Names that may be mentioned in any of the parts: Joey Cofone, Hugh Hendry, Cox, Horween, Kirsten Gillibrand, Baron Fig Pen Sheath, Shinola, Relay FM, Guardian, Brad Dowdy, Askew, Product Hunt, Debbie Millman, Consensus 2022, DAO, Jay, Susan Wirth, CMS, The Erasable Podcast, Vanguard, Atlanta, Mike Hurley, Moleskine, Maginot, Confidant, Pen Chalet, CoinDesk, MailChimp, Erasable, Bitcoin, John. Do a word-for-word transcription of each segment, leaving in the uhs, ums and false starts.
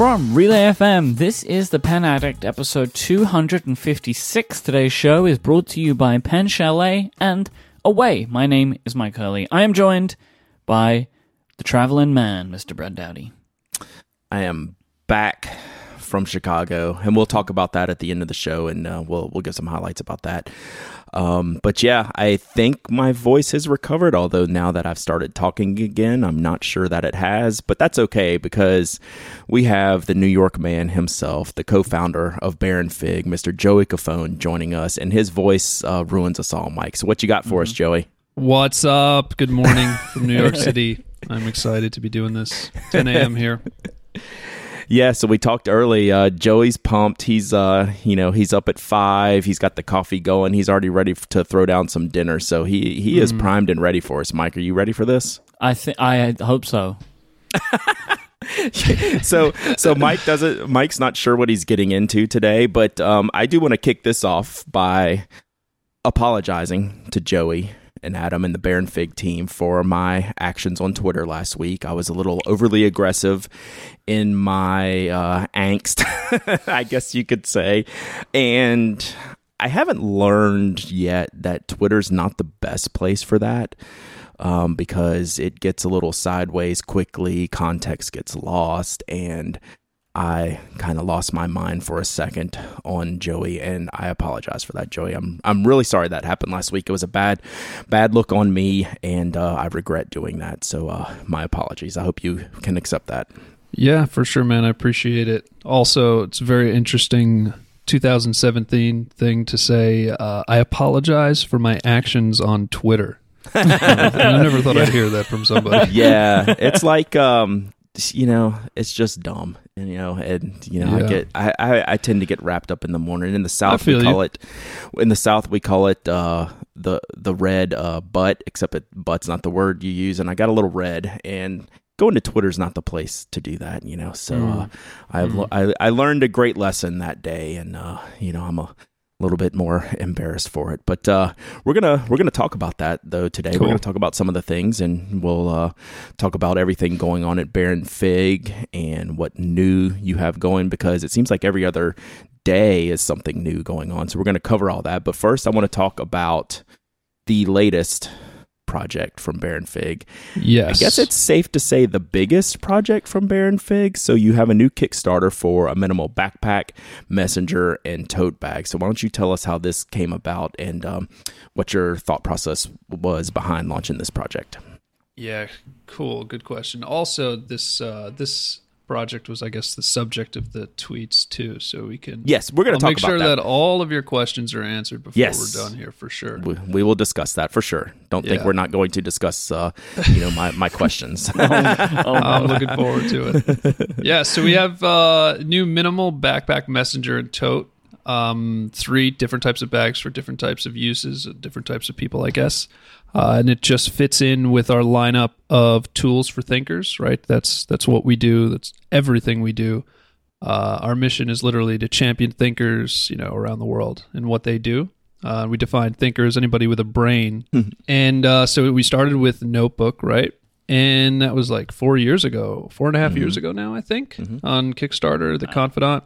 From Relay F M, this is the Pen Addict, episode two fifty-six. Today's show is brought to you by Pen Chalet and Away. My name is Mike Hurley. I am joined by the traveling man, Mister Brad Dowdy. I am back from Chicago, and we'll talk about that at the end of the show, and uh, we'll we'll get some highlights about that. Um, but yeah, I think my voice has recovered, although now that I've started talking again, I'm not sure that it has, but that's okay because we have the New York man himself, the co-founder of Baron Fig, Mister Joey Cofone, joining us, and his voice uh, ruins us all, Mike. So what you got for mm-hmm. us, Joey? What's up? Good morning from New York City. I'm excited to be doing this. ten a.m. here. Yeah, so we talked early. Uh, Joey's pumped. He's, uh, you know, he's up at five. He's got the coffee going. He's already ready f- to throw down some dinner. So he he mm. is primed and ready for us. Mike, are you ready for this? I th- I hope so. so so Mike doesn't. Mike's not sure what he's getting into today, but um, I do want to kick this off by apologizing to Joey and Adam and the Baron Fig team for my actions on Twitter last week. I was a little overly aggressive in my uh, angst, I guess you could say. And I haven't learned yet that Twitter's not the best place for that um, because it gets a little sideways quickly, context gets lost, and I kind of lost my mind for a second on Joey, and I apologize for that, Joey. I'm I'm really sorry that happened last week. It was a bad, bad look on me, and uh, I regret doing that. So uh, my apologies. I hope you can accept that. Yeah, for sure, man. I appreciate it. Also, it's a very interesting two thousand seventeen thing to say. Uh, I apologize for my actions on Twitter. I never thought yeah. I'd hear that from somebody. Yeah, it's like... Um, you know, it's just dumb, and you know, and you know, yeah. I get, I, I, I, tend to get wrapped up in the morning. In the South, we call you. it, in the South, we call it uh, the the red uh, butt. Except that butt's not the word you use, and I got a little red. And going to Twitter's not the place to do that, you know. So mm. uh, I've, mm. I, I learned a great lesson that day, and uh, you know, I'm a little bit more embarrassed for it, but uh we're gonna we're gonna talk about that though today. Cool. We're gonna talk about some of the things, and we'll uh talk about everything going on at Baron Fig and what new you have going, because it seems like every other day is something new going on. So we're gonna cover all that, but first I want to talk about the latest project from Baron Fig. Yes. I guess it's safe to say the biggest project from Baron Fig. So you have a new Kickstarter for a minimal backpack, messenger, and tote bag. So why don't you tell us how this came about and um, what your thought process was behind launching this project? Yeah, cool. Good question. Also, this uh, this project was, I guess, the subject of the tweets too. So we can yes, we're going to talk make about sure that. that all of your questions are answered before yes. we're done here for sure. We, we will discuss that for sure. Don't yeah. think we're not going to discuss, uh, you know, my, my questions. oh, oh, I'm looking forward to it. Yeah. So we have uh new minimal backpack, messenger, and tote, um, three different types of bags for different types of uses, different types of people, I guess. Uh, and it just fits in with our lineup of tools for thinkers, right? That's that's what we do. That's everything we do. Uh, our mission is literally to champion thinkers, you know, around the world and what they do. Uh, we define thinkers, anybody with a brain. and uh, so we started with Notebook, right? And that was like four years ago, four and a half mm-hmm. years ago now, I think, mm-hmm. on Kickstarter, the Confidant.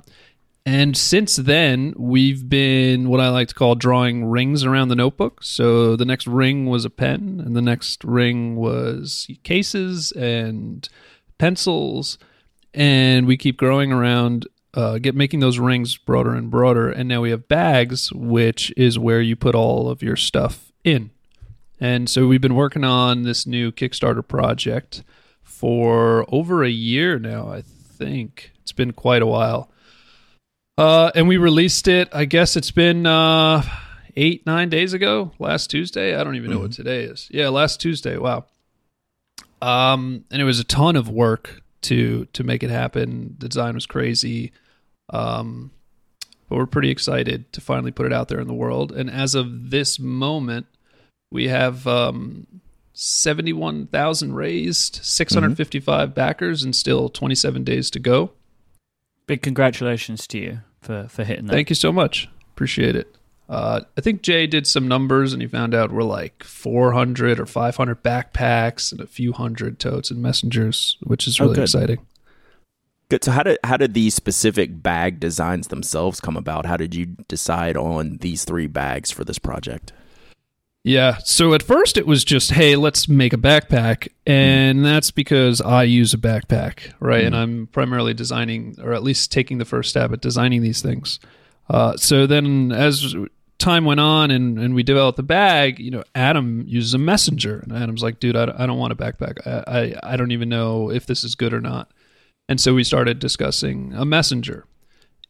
And since then, we've been what I like to call drawing rings around the notebook. So the next ring was a pen, and the next ring was cases and pencils. And we keep growing around, uh, get making those rings broader and broader. And now we have bags, which is where you put all of your stuff in. And so we've been working on this new Kickstarter project for over a year now, I think. It's been quite a while. Uh, and we released it, I guess it's been uh, eight, nine days ago, last Tuesday. I don't even know mm-hmm. what today is. Yeah, last Tuesday. Wow. Um, and it was a ton of work to to make it happen. The design was crazy. Um, but we're pretty excited to finally put it out there in the world. And as of this moment, we have um, seventy-one thousand raised, six hundred fifty-five mm-hmm. backers, and still twenty-seven days to go. Big congratulations to you for, for hitting that. Thank you so much. Appreciate it. Uh, I think Jay did some numbers, and he found out we're like four hundred or five hundred backpacks and a few hundred totes and messengers, which is really oh, exciting. Good. So how did how did these specific bag designs themselves come about? How did you decide on these three bags for this project? Yeah. So at first it was just, hey, let's make a backpack. And mm. that's because I use a backpack, right? Mm. And I'm primarily designing, or at least taking the first stab at designing these things. Uh, so then as time went on and, and we developed the bag, you know, Adam uses a messenger. And Adam's like, dude, I, I don't want a backpack. I, I, I don't even know if this is good or not. And so we started discussing a messenger.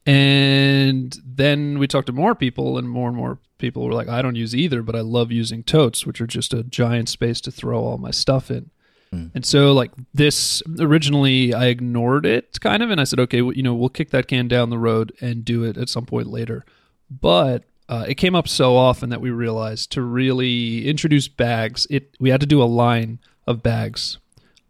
And then we talked to more people, and more and more people were like, I don't use either, but I love using totes, which are just a giant space to throw all my stuff in. Mm. And so like this, originally I ignored it kind of, and I said, okay, well, you know, we'll kick that can down the road and do it at some point later. But uh, it came up so often that we realized to really introduce bags, it we had to do a line of bags,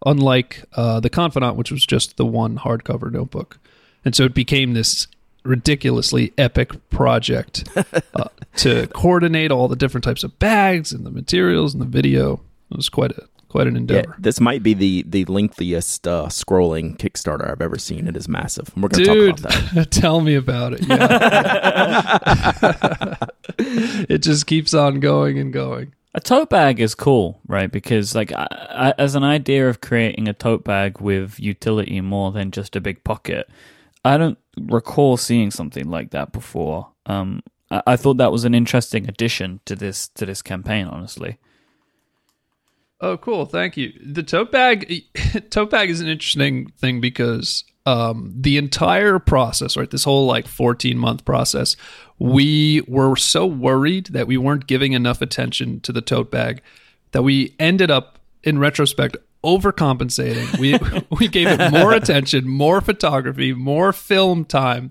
unlike uh, the Confidant, which was just the one hardcover notebook. And so it became this ridiculously epic project uh, to coordinate all the different types of bags and the materials and the video. It was quite a quite an endeavor. Yeah, this might be the the lengthiest uh, scrolling Kickstarter I've ever seen. It is massive. We're going to talk about that. Tell me about it. Yeah. It just keeps on going and going. A tote bag is cool, right? Because like I, I, as an idea of creating a tote bag with utility more than just a big pocket, I don't recall seeing something like that before. Um, I, I thought that was an interesting addition to this to this campaign, honestly. Oh, cool! Thank you. The tote bag, tote bag is an interesting thing because um, the entire process, right? This whole like fourteen month process, we were so worried that we weren't giving enough attention to the tote bag that we ended up, in retrospect, overcompensating. We we gave it more attention, more photography, more film time,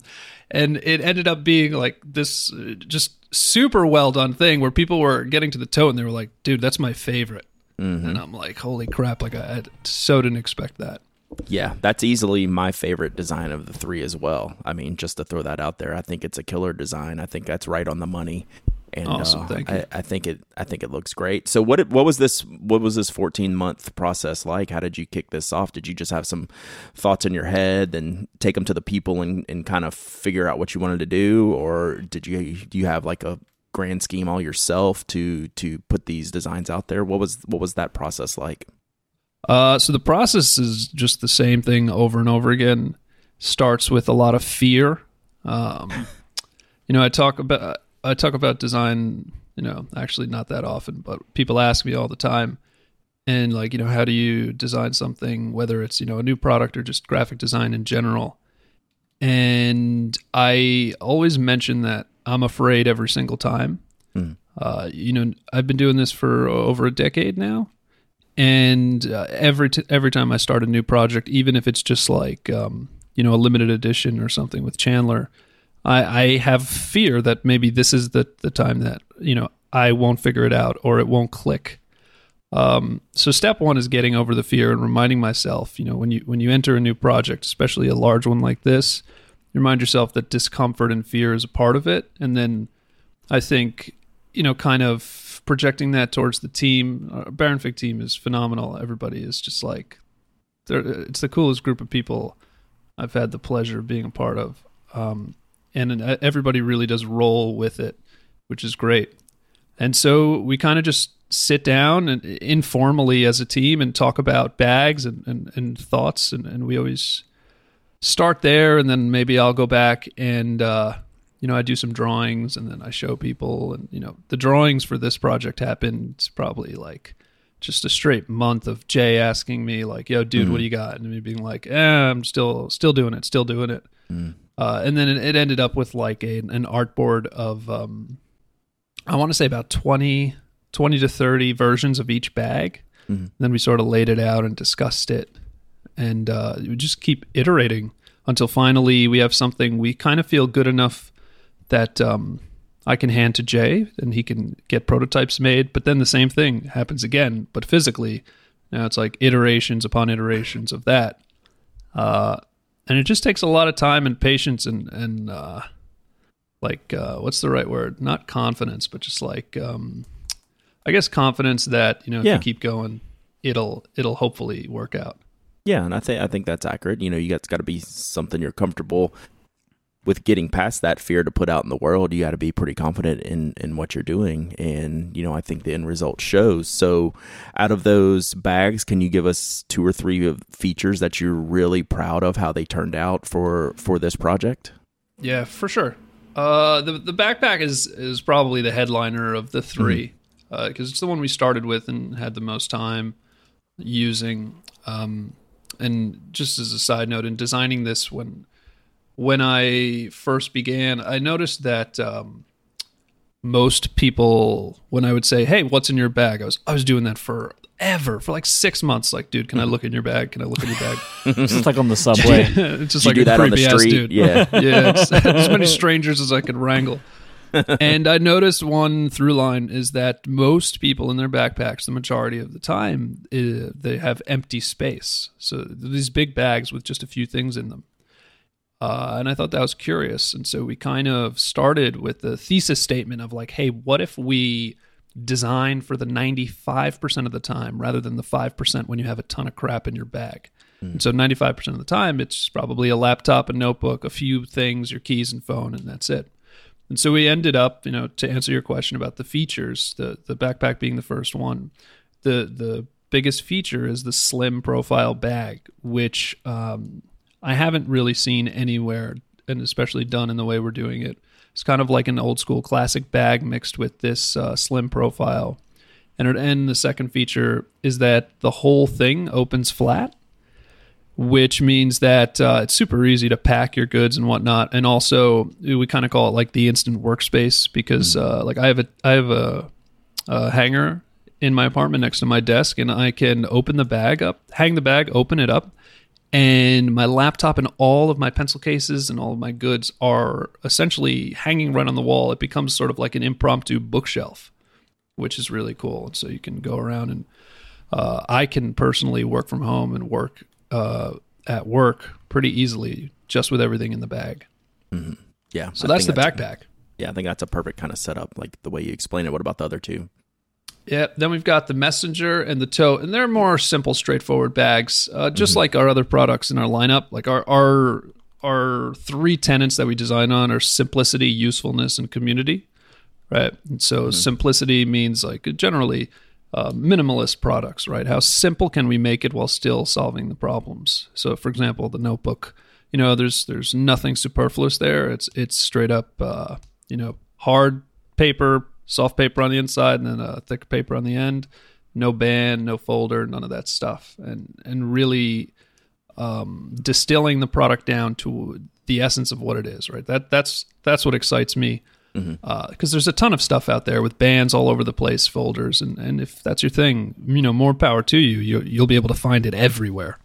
and it ended up being like this just super well done thing where people were getting to the tote and they were like, "Dude, that's my favorite," mm-hmm. and I'm like, "Holy crap!" Like I, I so didn't expect that. Yeah, that's easily my favorite design of the three as well. I mean, just to throw that out there, I think it's a killer design. I think that's right on the money. And awesome, uh, thank you. I, I think it. I think it looks great. So what? What was this? What was this fourteen month process like? How did you kick this off? Did you just have some thoughts in your head and take them to the people and, and kind of figure out what you wanted to do, or did you do you have like a grand scheme all yourself to to put these designs out there? What was what was that process like? Uh, so the process is just the same thing over and over again. Starts with a lot of fear. Um, you know, I talk about. I talk about design, you know, actually not that often, but people ask me all the time. And like, you know, how do you design something, whether it's, you know, a new product or just graphic design in general? And I always mention that I'm afraid every single time. Mm. Uh, you know, I've been doing this for over a decade now. And uh, every t- every time I start a new project, even if it's just like, um, you know, a limited edition or something with Chandler, I, I have fear that maybe this is the, the time that, you know, I won't figure it out or it won't click. Um, so step one is getting over the fear and reminding myself, you know, when you when you enter a new project, especially a large one like this, remind yourself that discomfort and fear is a part of it. And then I think, you know, kind of projecting that towards the team. Our Baron Fig team is phenomenal. Everybody is just like, it's the coolest group of people I've had the pleasure of being a part of. Um And everybody really does roll with it, which is great. And so we kind of just sit down and informally as a team and talk about bags and, and, and thoughts. And, and we always start there, and then maybe I'll go back and, uh, you know, I do some drawings and then I show people. And, you know, the drawings for this project happened probably like just a straight month of Jay asking me like, yo, dude, mm-hmm. what do you got? And me being like, eh, I'm still still doing it, still doing it. Mm. Uh, and then it ended up with like a, an art board of, um, I want to say about twenty to thirty versions of each bag. Mm-hmm. Then we sort of laid it out and discussed it. And uh, we just keep iterating until finally we have something we kind of feel good enough that um, I can hand to Jay and he can get prototypes made. But then the same thing happens again, but physically. Now it's like iterations upon iterations of that. Uh And it just takes a lot of time and patience and, and uh, like, uh, what's the right word? Not confidence, but just like, um, I guess confidence that, you know, if yeah. you keep going, it'll, it'll hopefully work out. Yeah, and I think I think that's accurate. You know, you got got to be something you're comfortable with getting past that fear to put out in the world. You got to be pretty confident in in what you're doing, and you know, I think the end result shows. So, out of those bags, can you give us two or three features that you're really proud of how they turned out for for this project? Yeah, for sure. Uh, the the backpack is is probably the headliner of the three, because mm-hmm. uh, it's the one we started with and had the most time using. Um, and just as a side note, in designing this, when when I first began, I noticed that um, most people, when I would say, "Hey, what's in your bag?" I was I was doing that for. Ever for like six months, like, dude, can I look in your bag? Can I look in your bag? It's just like on the subway. It's just like a creepy ass dude. Yeah, yeah. It's, as many strangers as I could wrangle. And I noticed one through line is that most people in their backpacks, the majority of the time, uh, they have empty space. So these big bags with just a few things in them. Uh, and I thought that was curious. And so we kind of started with the thesis statement of like, hey, what if we design for the ninety-five percent of the time rather than the five percent when you have a ton of crap in your bag. Mm. And so ninety-five percent of the time, it's probably a laptop, a notebook, a few things, your keys and phone, and that's it. And so we ended up, you know, to answer your question about the features, the the backpack being the first one, the, the biggest feature is the slim profile bag, which um, I haven't really seen anywhere, and especially done in the way we're doing it. It's kind of like an old school classic bag mixed with this uh, slim profile. And at the end, the second feature is that the whole thing opens flat, which means that uh, it's super easy to pack your goods and whatnot. And also, we kind of call it like the instant workspace because, mm. uh, like, I have a I have a, a hanger in my apartment next to my desk, and I can open the bag up, hang the bag, open it up. And my laptop and all of my pencil cases and all of my goods are essentially hanging right on the wall. It becomes sort of like an impromptu bookshelf, which is really cool. And so you can go around and uh, I can personally work from home and work uh, at work pretty easily just with everything in the bag. Mm-hmm. Yeah. So that's the that's backpack. A, yeah, I think that's a perfect kind of setup, like the way you explain it. What about the other two? Yeah, then we've got the messenger and the tote, and they're more simple, straightforward bags, uh, just mm-hmm. like our other products in our lineup. Like our our our three tenets that we design on are simplicity, usefulness, and community, right? And so mm-hmm. simplicity means like generally uh, minimalist products, right? How simple can we make it while still solving the problems? So, for example, the notebook, you know, there's there's nothing superfluous there. It's it's straight up, uh, you know, hard paper. Soft paper on the inside and then a thick paper on the end. No band, no folder, none of that stuff. And and really um, distilling the product down to the essence of what it is, right? That that's that's what excites me. Because mm-hmm. uh, there's a ton of stuff out there with bands all over the place, folders, and, and if that's your thing, you know, more power to you. You you'll be able to find it everywhere.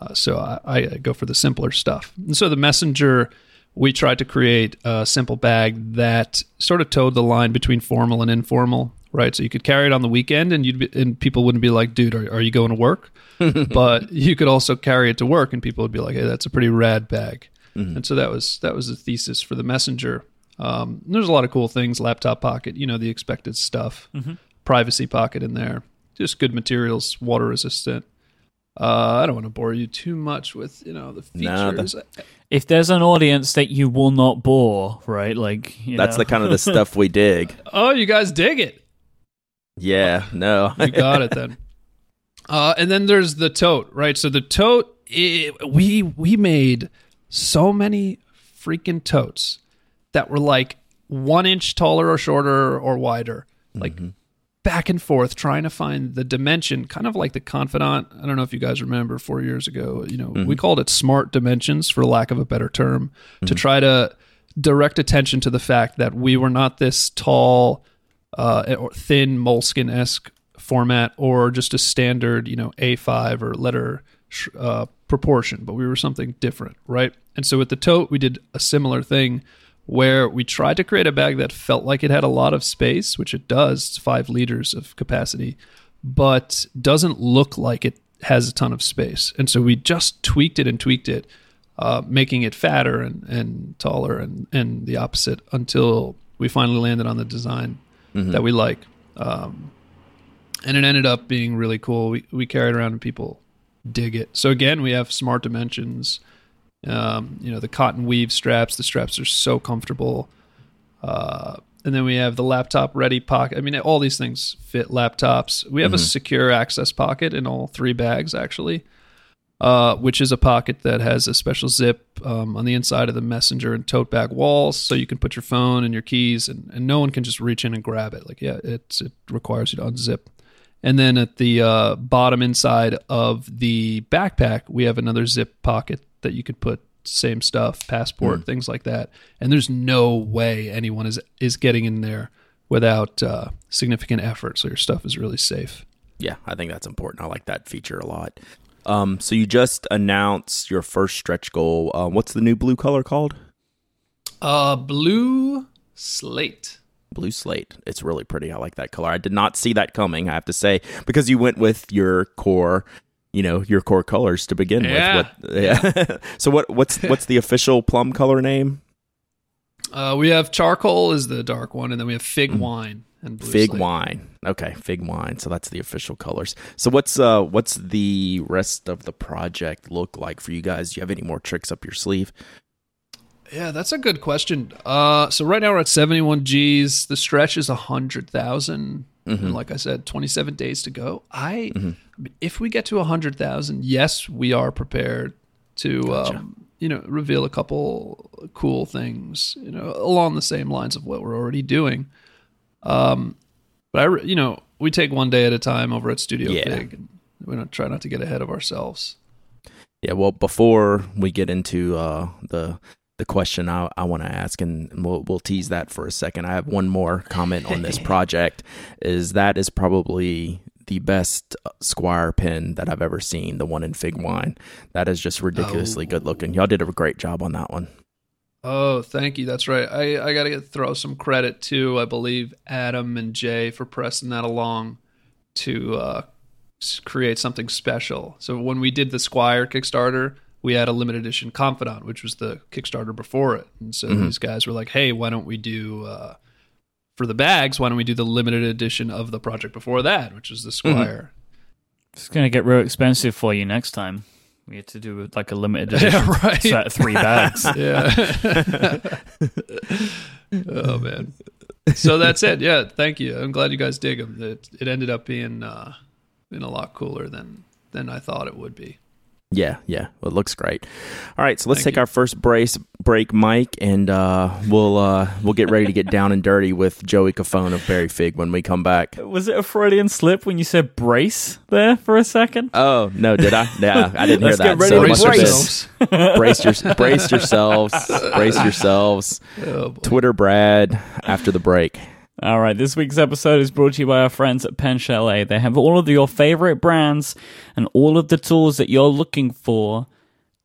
Uh, so I, I go for the simpler stuff. And so the messenger. We tried to create a simple bag that sort of towed the line between formal and informal, right? So you could carry it on the weekend, and you'd be, and people wouldn't be like, "Dude, are, are you going to work?" But you could also carry it to work, and people would be like, "Hey, that's a pretty rad bag." Mm-hmm. And so that was that was the thesis for the messenger. Um, there's a lot of cool things: laptop pocket, you know, the expected stuff, mm-hmm. privacy pocket in there, just good materials, water resistant. Uh, I don't want to bore you too much with, you know, the features. Nah, if there's an audience that you will not bore, right? Like you That's know. the kind of the stuff we dig. Oh, you guys dig it. Yeah, oh, no. You got it then. Uh, and then there's the tote, right? So the tote, it, we we made so many freaking totes that were like one inch taller or shorter or wider. Like mm-hmm. back and forth trying to find the dimension, kind of like the Confidant. I don't know if you guys remember four years ago, you know, mm-hmm. we called it smart dimensions for lack of a better term, mm-hmm. to try to direct attention to the fact that we were not this tall, uh, or thin moleskin-esque format or just a standard, you know, A five or letter uh, proportion, but we were something different, right? And so with the tote, we did a similar thing where we tried to create a bag that felt like it had a lot of space, which it does, it's five liters of capacity, but doesn't look like it has a ton of space. And so we just tweaked it and tweaked it, uh, making it fatter and, and taller and, and the opposite until we finally landed on the design mm-hmm. that we like. Um, and it ended up being really cool. We, we carried around and people dig it. So again, we have smart dimensions. Um, you know, the cotton weave straps, the straps are so comfortable. Uh, and then we have the laptop ready pocket. I mean, all these things fit laptops. We have mm-hmm. a secure access pocket in all three bags, actually, uh, which is a pocket that has a special zip um, on the inside of the messenger and tote bag walls. So you can put your phone and your keys and, and no one can just reach in and grab it. Like, yeah, it's, it requires you to unzip. And then at the uh, bottom inside of the backpack, we have another zip pocket that you could put same stuff, passport, mm. things like that. And there's no way anyone is is getting in there without uh, significant effort. So your stuff is really safe. Yeah, I think that's important. I like that feature a lot. Um, so you just announced your first stretch goal. Uh, what's the new blue color called? Uh, Blue Slate. Blue Slate. It's really pretty. I like that color. I did not see that coming, I have to say, because you went with your core you know, your core colors to begin yeah. with. What, yeah. So what, what's, what's the official plum color name? Uh, we have Charcoal is the dark one. And then we have Fig Wine and Blue Fig Slate. Wine. Okay. Fig Wine. So that's the official colors. So what's, uh, what's the rest of the project look like for you guys? Do you have any more tricks up your sleeve? Yeah, that's a good question. Uh, so right now we're at seventy-one G's. The stretch is a hundred thousand. Mm-hmm. And like I said, twenty-seven days to go. I, mm-hmm. I mean, if we get to one hundred thousand, yes, we are prepared to, gotcha. um, you know, reveal a couple cool things, you know, along the same lines of what we're already doing. Um, but, I, you know, we take one day at a time over at Studio yeah. Fig. And we don't try not to get ahead of ourselves. Yeah, well, before we get into uh, the... the question I, I want to ask, and we'll, we'll tease that for a second. I have one more comment on this project, is that is probably the best Squire pen that I've ever seen, the one in Fig Wine. That is just ridiculously oh. good looking. Y'all did a great job on that one. Oh, thank you. That's right. I, I got to throw some credit to, I believe, Adam and Jay for pressing that along to uh, create something special. So when we did the Squire Kickstarter, we had a limited edition Confidant, which was the Kickstarter before it. And so mm-hmm. these guys were like, hey, why don't we do, uh, for the bags, why don't we do the limited edition of the project before that, which was the Squire. Mm-hmm. It's going to get real expensive for you next time. We had to do like a limited edition yeah, right. set of three bags. yeah. Oh, man. So that's it. Yeah, thank you. I'm glad you guys dig them. It, it ended up being, uh, being a lot cooler than than I thought it would be. Yeah, yeah. Well, it looks great. All right, so let's Thank take you. our first brace break, Mike, and uh, we'll uh, we'll get ready to get down and dirty with Joey Cofone of Baron Fig when we come back. Was it a Freudian slip when you said brace there for a second? Oh, no, did I? Yeah, I didn't hear that. Let's get ready so to brace. brace, your, brace yourselves. Brace yourselves. Oh, Twitter Brad after the break. All right, this week's episode is brought to you by our friends at Pen Chalet. They have all of your favorite brands and all of the tools that you're looking for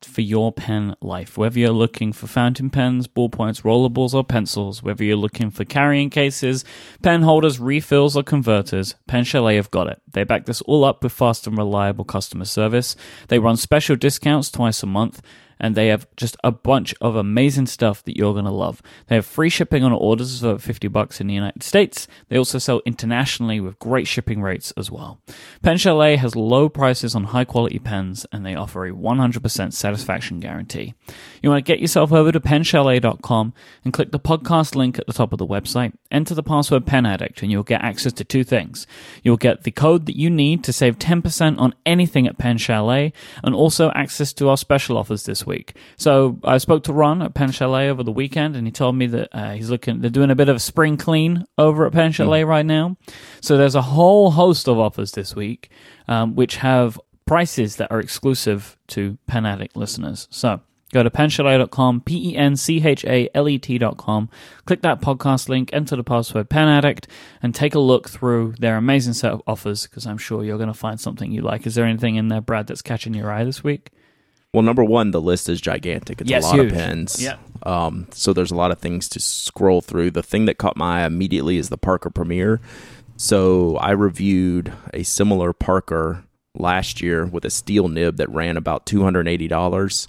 for your pen life. Whether you're looking for fountain pens, ballpoints, rollerballs, or pencils, whether you're looking for carrying cases, pen holders, refills, or converters, Pen Chalet have got it. They back this all up with fast and reliable customer service. They run special discounts twice a month. And they have just a bunch of amazing stuff that you're going to love. They have free shipping on orders for fifty bucks in the United States. They also sell internationally with great shipping rates as well. Pen Chalet has low prices on high-quality pens, and they offer a one hundred percent satisfaction guarantee. You want to get yourself over to pen chalet dot com and click the podcast link at the top of the website. Enter the password Pen Addict, and you'll get access to two things. You'll get the code that you need to save ten percent on anything at Pen Chalet, and also access to our special offers this week. Week. So I spoke to Ron at Pen Chalet over the weekend, and he told me that uh, he's looking. They're doing a bit of a spring clean over at Pen Chalet mm. right now. So there's a whole host of offers this week, um, which have prices that are exclusive to Pen Addict listeners. So go to pen chalet dot com, P E N C H A L E T dot com. Click that podcast link, enter the password Pen Addict, and take a look through their amazing set of offers because I'm sure you're going to find something you like. Is there anything in there, Brad, that's catching your eye this week? Well, number one, the list is gigantic. It's yes, a lot huge. of pens. Yeah. Um, so there's a lot of things to scroll through. The thing that caught my eye immediately is the Parker Premier. So I reviewed a similar Parker last year with a steel nib that ran about two hundred eighty dollars.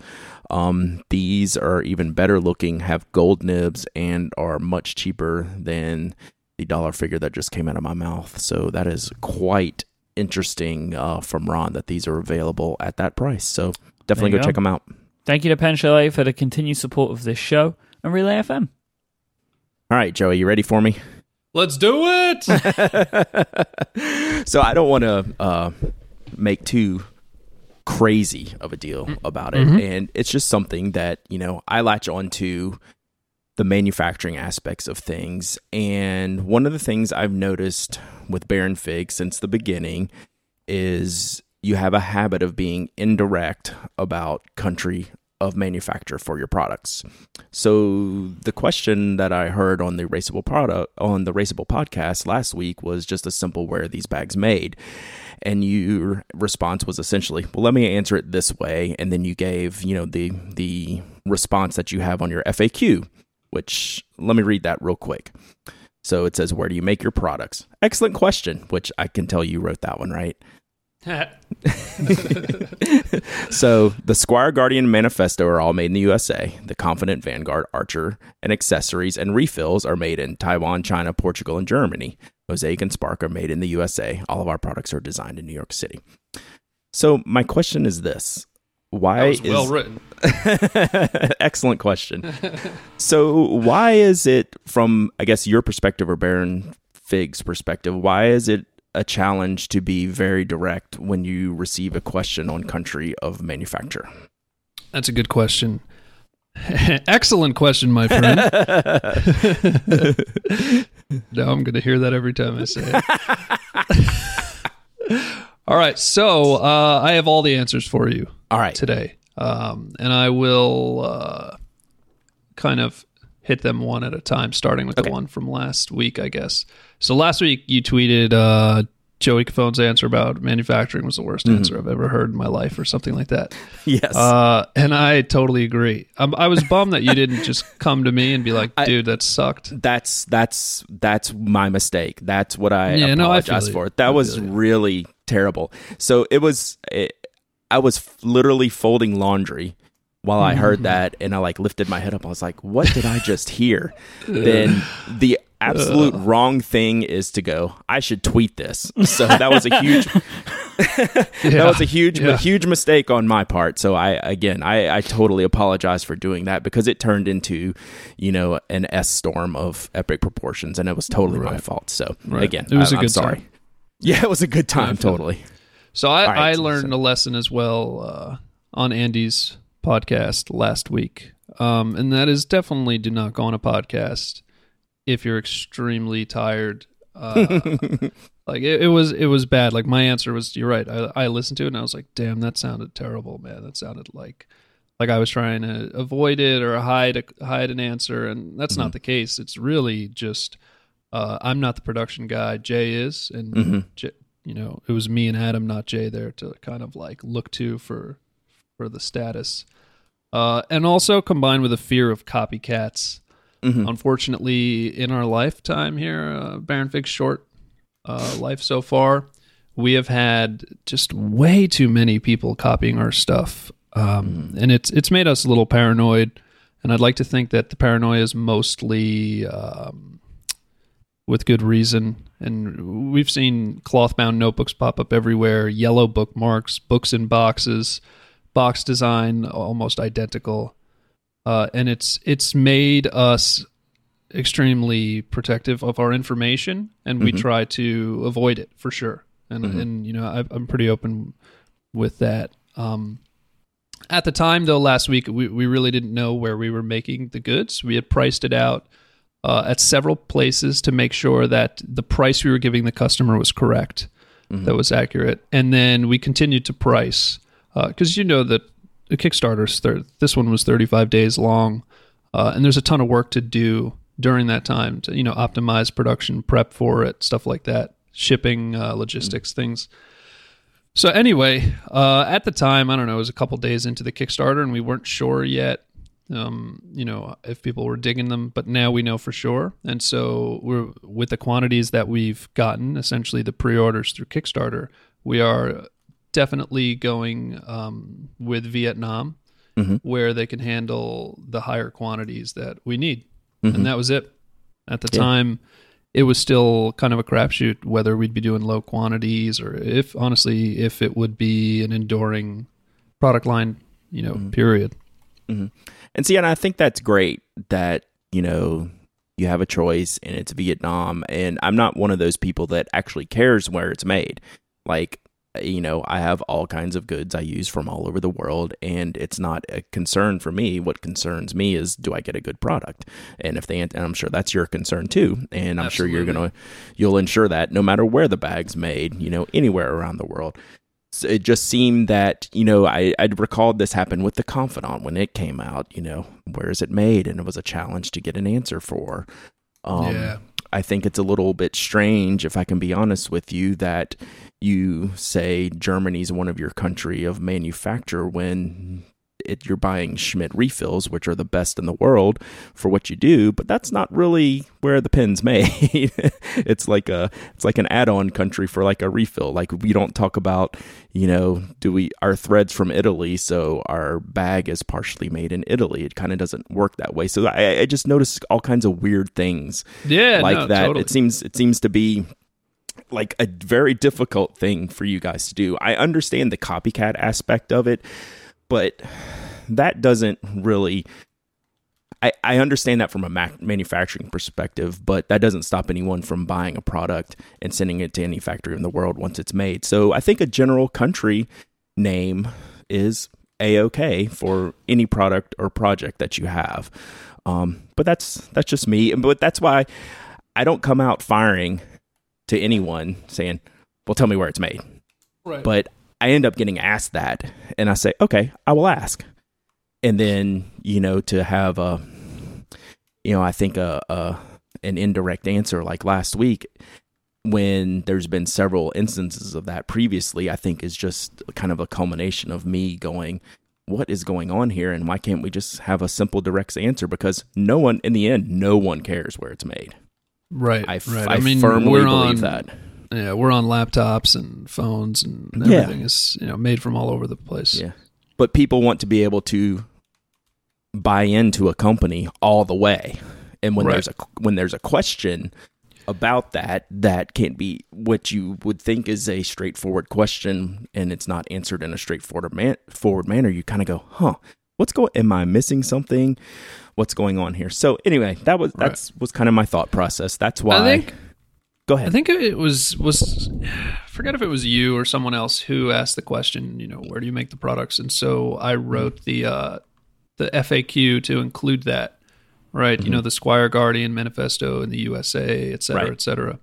Um, these are even better looking, have gold nibs, and are much cheaper than the dollar figure that just came out of my mouth. So that is quite interesting uh, from Ron that these are available at that price. So definitely go, go check them out. Thank you to Pen Chalet for the continued support of this show and Relay F M. All right, Joey, you ready for me? Let's do it! So I don't want to uh, make too crazy of a deal about it. Mm-hmm. And it's just something that, you know, I latch onto the manufacturing aspects of things. And one of the things I've noticed with Baron Fig since the beginning is you have a habit of being indirect about country of manufacture for your products. So the question that I heard on the Erasable product on the Erasable podcast last week was just a simple, where are these bags made? And your response was essentially, well, let me answer it this way. And then you gave, you know, the the response that you have on your F A Q, which let me read that real quick. So it says, where do you make your products? Excellent question, which I can tell you wrote that one, right? So the Squire, Guardian, Manifesto are all made in the U S A. The Confidant, Vanguard, Archer, and accessories and refills are made in Taiwan, China, Portugal, and Germany. Mosaic and Spark are made in the U S A. All of our products are designed in New York City. So my question is this. Why that was is well written. Excellent question. So why is it, from I guess your perspective or Baron Fig's perspective, why is it a challenge to be very direct when you receive a question on country of manufacture? That's a good question. Excellent question, my friend. Now I'm going to hear that every time I say it. All right. So uh, I have all the answers for you. All right. Today. Um, and I will uh, kind of hit them one at a time, starting with okay. the one from last week, I guess. So last week you tweeted uh, Joey Cofone's answer about manufacturing was the worst mm-hmm. answer I've ever heard in my life, or something like that. Yes. Uh, and I totally agree. I'm, I was bummed that you didn't just come to me and be like, dude, I, that sucked. That's that's that's my mistake. That's what I yeah, apologize no, I for. It. That I was really it. terrible. So it was... It, I was f- literally folding laundry while I heard that, and I like lifted my head up. I was like, what did I just hear? Then the absolute wrong thing is to go, I should tweet this. So that was a huge yeah. that was a huge yeah. a huge mistake on my part. So I again I, I totally apologize for doing that, because it turned into, you know, an S storm of epic proportions, and it was totally right. my fault. So right. again, it was I, a good I'm sorry. Time. Yeah, it was a good time, yeah, totally. So I, right, I learned so. a lesson as well uh, on Andy's podcast last week, um, and that is definitely do not go on a podcast if you're extremely tired. Uh, like it, it was, it was bad. Like my answer was, you're right. I, I listened to it and I was like, damn, that sounded terrible, man. That sounded like like I was trying to avoid it or hide a, hide an answer, and that's mm-hmm. not the case. It's really just uh, I'm not the production guy. Jay is, and. Mm-hmm. Jay, you know, it was me and Adam, not Jay, there to kind of like look to for for the status. Uh, and also combined with a fear of copycats. Mm-hmm. Unfortunately, in our lifetime here, uh, Baron Fig's short uh, life so far, we have had just way too many people copying our stuff. Um, mm. And it's it's made us a little paranoid. And I'd like to think that the paranoia is mostly... Um, with good reason. And we've seen cloth-bound notebooks pop up everywhere, yellow bookmarks, books in boxes, box design almost identical. Uh, and it's it's made us extremely protective of our information, and mm-hmm. we try to avoid it for sure. And, mm-hmm. and you know, I, I'm pretty open with that. Um, at the time, though, last week, we, we really didn't know where we were making the goods. We had priced it out Uh, at several places to make sure that the price we were giving the customer was correct, mm-hmm. that was accurate. And then we continued to price, because uh, you know that the Kickstarter's, thir- this one was thirty-five days long, uh, and there's a ton of work to do during that time to, you know, optimize production, prep for it, stuff like that, shipping, uh, logistics, mm-hmm. things. So anyway, uh, at the time, I don't know, it was a couple days into the Kickstarter, and we weren't sure yet. Um, you know, if people were digging them, but now we know for sure. And so we're with the quantities that we've gotten, essentially the pre-orders through Kickstarter, we are definitely going um, with Vietnam, mm-hmm. where they can handle the higher quantities that we need. Mm-hmm. And that was it at the yeah. time. it was still kind of a crapshoot whether we'd be doing low quantities or if, honestly, if it would be an enduring product line, you know, mm-hmm. period. Mm-hmm. And see, and I think that's great that, you know, you have a choice and it's Vietnam. And I'm not one of those people that actually cares where it's made. Like, you know, I have all kinds of goods I use from all over the world, and it's not a concern for me. What concerns me is, do I get a good product? And if they, and I'm sure that's your concern too. And I'm Absolutely. sure you're going to, you'll ensure that no matter where the bag's made, you know, anywhere around the world. So it just seemed that, you know, I, I recalled this happened with the Confidant when it came out, you know, where is it made? And it was a challenge to get an answer for. Um, yeah. I think it's a little bit strange, if I can be honest with you, that you say Germany's one of your country of manufacture when it, you're buying Schmidt refills, which are the best in the world for what you do, but that's not really where the pen's made. It's like a, it's like an add-on country for like a refill. Like we don't talk about, you know, do we, our threads from Italy, so our bag is partially made in Italy. It kind of doesn't work that way. So I, I just noticed all kinds of weird things yeah, like no, that. Totally. It seems, it seems to be like a very difficult thing for you guys to do. I understand the copycat aspect of it, but that doesn't really, I, I understand that from a mac- manufacturing perspective, but that doesn't stop anyone from buying a product and sending it to any factory in the world once it's made. So I think a general country name is A-OK for any product or project that you have. Um, but that's, that's just me. But that's why I don't come out firing to anyone saying, well, tell me where it's made. Right. But I end up getting asked that, and I say, okay, I will ask. And then, you know, to have a, you know, I think a, a an indirect answer like last week, when there's been several instances of that previously, I think is just kind of a culmination of me going, what is going on here? And why can't we just have a simple direct answer? Because no one, in the end, no one cares where it's made. Right. I, f- right. I, I mean, firmly we're believe on, that. Yeah, we're on laptops and phones and everything yeah. is, you know, made from all over the place. Yeah. But people want to be able to buy into a company all the way. And when right. there's a when there's a question about that, that can't be what you would think is a straightforward question, and it's not answered in a straightforward man, forward manner, you kind of go, huh, what's going am I missing something? What's going on here? So anyway, that was right. that's was kind of my thought process. That's why I think, go ahead. I think it was was I forget if it was you or someone else who asked the question, you know, where do you make the products? And so I wrote the uh, the F A Q to include that. Right. Mm-hmm. You know, the Squire Guardian Manifesto in the U S A, et cetera, right. et cetera.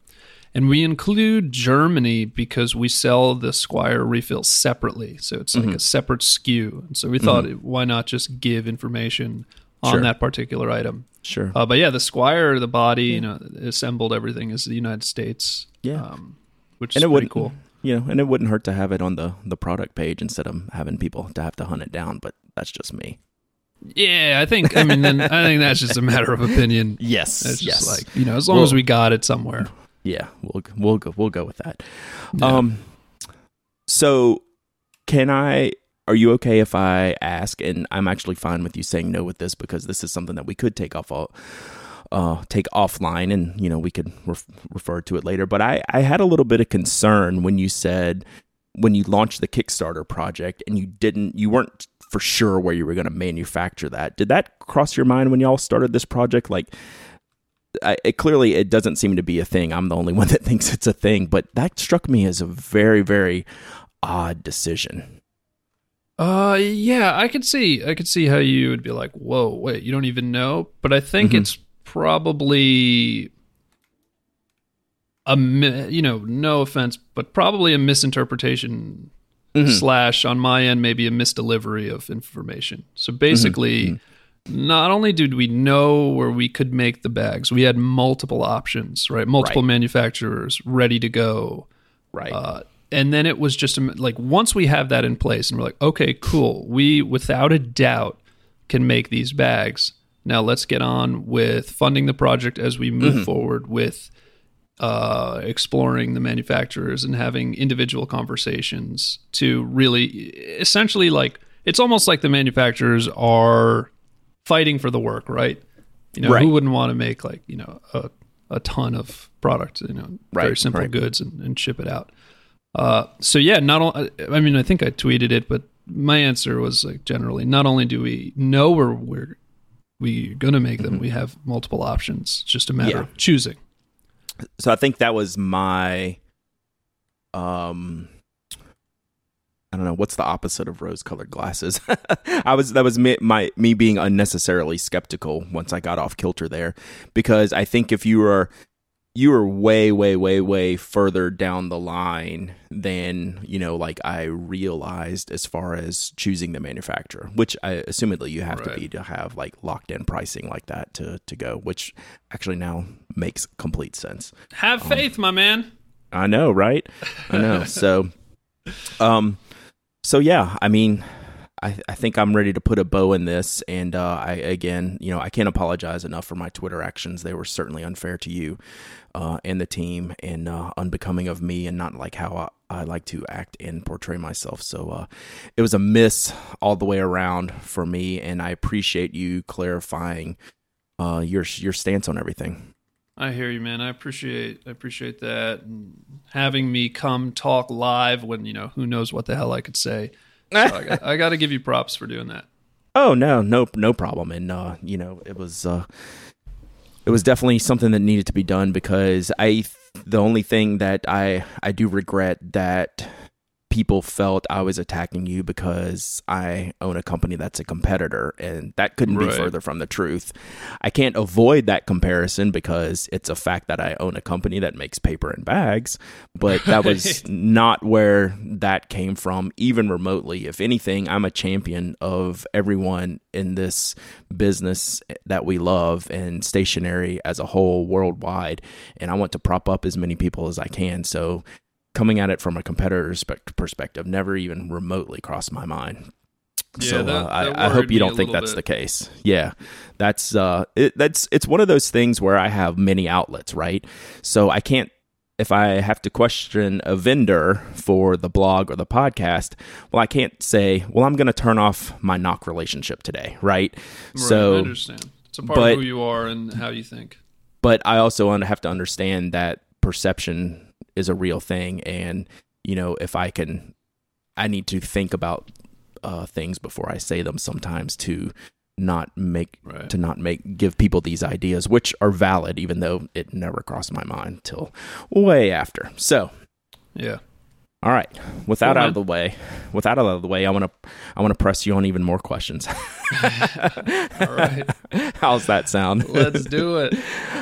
And we include Germany because we sell the Squire refill separately. So it's mm-hmm. like a separate S K U. And so we thought, mm-hmm. why not just give information on sure. that particular item? Sure. Uh, but yeah, the Squire, the body, yeah. you know, assembled everything is the United States. Yeah. Um, which and is it pretty cool. You know, and it wouldn't hurt to have it on the, the product page instead of having people to have to hunt it down. But that's just me. Yeah, I think. I mean, then I think that's just a matter of opinion. Yes, it's just yes. like, you know, as long we'll, as we got it somewhere. Yeah, we'll we'll go we'll go with that. Yeah. Um, so can I? Are you okay if I ask? And I'm actually fine with you saying no with this because this is something that we could take off all, uh, take offline, and you know we could ref, refer to it later. But I I had a little bit of concern when you said when you launched the Kickstarter project and you didn't you weren't. for sure where you were going to manufacture that. Did that cross your mind when y'all started this project? Like, I, it clearly, it doesn't seem to be a thing. I'm the only one that thinks it's a thing, but that struck me as a very, very odd decision. Uh, yeah, I could see, I could see how you would be like, whoa, wait, you don't even know. But I think mm-hmm. it's probably a, you know, no offense, but probably a misinterpretation Mm-hmm. slash on my end, maybe a misdelivery of information. So basically, mm-hmm. not only did we know where we could make the bags, we had multiple options, right? Multiple right. manufacturers ready to go. Right. Uh, and then it was just like, once we have that in place and we're like, okay, cool. We, without a doubt, can make these bags. Now let's get on with funding the project as we move mm-hmm. forward with Uh, exploring the manufacturers and having individual conversations to really essentially like, it's almost like the manufacturers are fighting for the work, right? You know, right. who wouldn't want to make like, you know, a, a ton of product, you know, right, very simple right. goods and, and ship it out. Uh, so yeah, not only, I mean, I think I tweeted it, but my answer was like generally, not only do we know we're, we're, we're going to make them, mm-hmm. we have multiple options. It's just a matter yeah. of choosing. So I think that was my, um, I don't know, what's the opposite of rose-colored glasses? I was that was me, my me being unnecessarily skeptical once I got off kilter there, because I think if you are you are way way way way further down the line than, you know, like I realized as far as choosing the manufacturer, which I assumedly you have right. to be to have like locked in pricing like that to to go, which actually now makes complete sense. Have um, faith, my man. I know, right? I know. So, um. So, yeah, I mean, I, I think I'm ready to put a bow in this. And uh, I, again, you know, I can't apologize enough for my Twitter actions. They were certainly unfair to you uh, and the team, and uh, unbecoming of me, and not like how I, I like to act and portray myself. So uh, it was a miss all the way around for me. And I appreciate you clarifying uh, your your stance on everything. I hear you, man. I appreciate I appreciate that. And having me come talk live when, you know, who knows what the hell I could say. So I, got, I got to give you props for doing that. Oh, no, no, no problem. And, uh, you know, it was uh, it was definitely something that needed to be done, because I the only thing that I, I do regret that people felt I was attacking you because I own a company that's a competitor, and that couldn't right. be further from the truth. I can't avoid that comparison because it's a fact that I own a company that makes paper and bags, but that was not where that came from, even remotely. If anything, I'm a champion of everyone in this business that we love, and stationery as a whole worldwide, and I want to prop up as many people as I can. So coming at it from a competitor's perspective never even remotely crossed my mind. Yeah, so that, uh, that I, I hope you don't think that's bit. the case. Yeah, that's uh, it, that's it's one of those things where I have many outlets, right? So I can't, if I have to question a vendor for the blog or the podcast, well, I can't say, well, I'm going to turn off my N O C relationship today, right? right so I understand. It's a part but, of who you are and how you think. But I also have to understand that perception is a real thing, and you know, if I can, I need to think about uh things before I say them sometimes to not make right. to not make give people these ideas, which are valid, even though it never crossed my mind till way after. So yeah, all right, without well, out of the way without out of the way I want to I want to press you on even more questions. All right, how's that sound? Let's do it.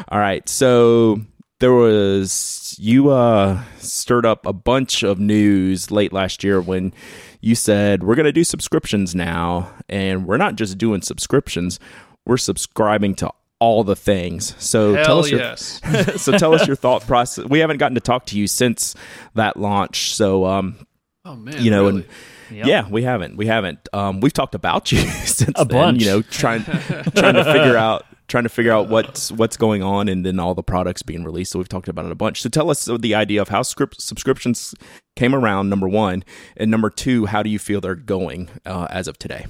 All right, so there was, you uh, stirred up a bunch of news late last year when you said, we're going to do subscriptions now, and we're not just doing subscriptions, we're subscribing to all the things. So Hell tell us your, yes. so tell us your thought process. We haven't gotten to talk to you since that launch, so um, oh man, you know, really? and. Yep. Yeah, we haven't. We haven't. Um, we've talked about you since a then, bunch. You know, trying trying to figure out trying to figure out what's what's going on, and then all the products being released. So we've talked about it a bunch. So tell us the idea of how script subscriptions came around. Number one, and number two, how do you feel they're going uh, as of today?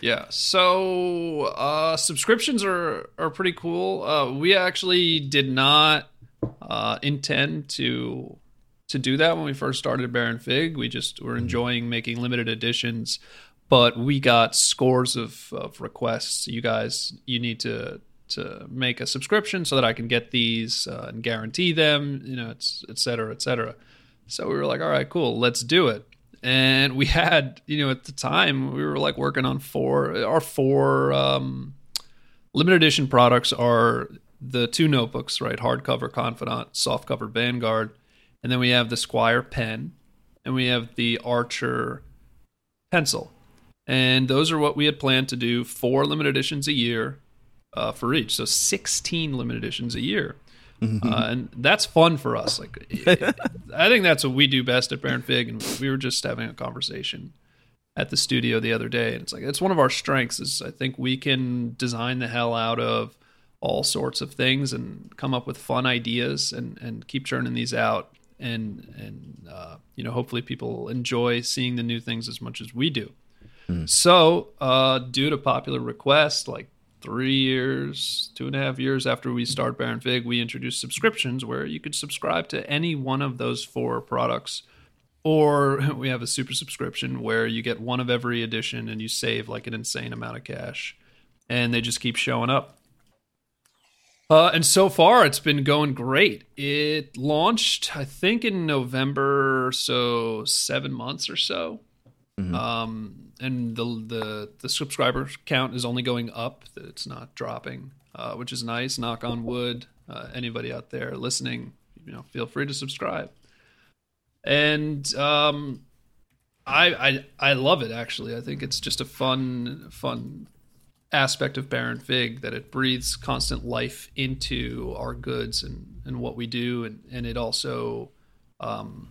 Yeah, so uh, subscriptions are are pretty cool. Uh, we actually did not uh, intend to. to do that when we first started Baron Fig. We just were enjoying making limited editions, but we got scores of, of requests. You guys, you need to to make a subscription so that I can get these uh, and guarantee them, you know, it's et cetera, et cetera. So we were like, all right, cool, let's do it. And we had, you know, at the time we were like working on four, our four um, limited edition products are the two notebooks, right? Hardcover Confidant, softcover Vanguard. And then we have the Squire pen, and we have the Archer pencil. And those are what we had planned to do, four limited editions a year uh, for each. So sixteen limited editions a year. Mm-hmm. Uh, and that's fun for us. Like, it, I think that's what we do best at Baron Fig. And we were just having a conversation at the studio the other day. And it's like, it's one of our strengths is I think we can design the hell out of all sorts of things and come up with fun ideas and, and keep churning these out. And, and uh, you know, hopefully people enjoy seeing the new things as much as we do. Mm. So uh, due to popular request, like three years, two and a half years after we start Baron Fig, we introduced subscriptions where you could subscribe to any one of those four products. Or we have a super subscription where you get one of every edition and you save like an insane amount of cash. And they just keep showing up. Uh, and so far, it's been going great. It launched, I think, in November, so seven months or so. Mm-hmm. Um, and the, the the subscriber count is only going up. It's not dropping, uh, which is nice. Knock on wood. Uh, anybody out there listening, you know, feel free to subscribe. And um, I, I I love it, actually. I think it's just a fun fun. aspect of Baron Fig, that it breathes constant life into our goods and, and what we do, and, and it also um,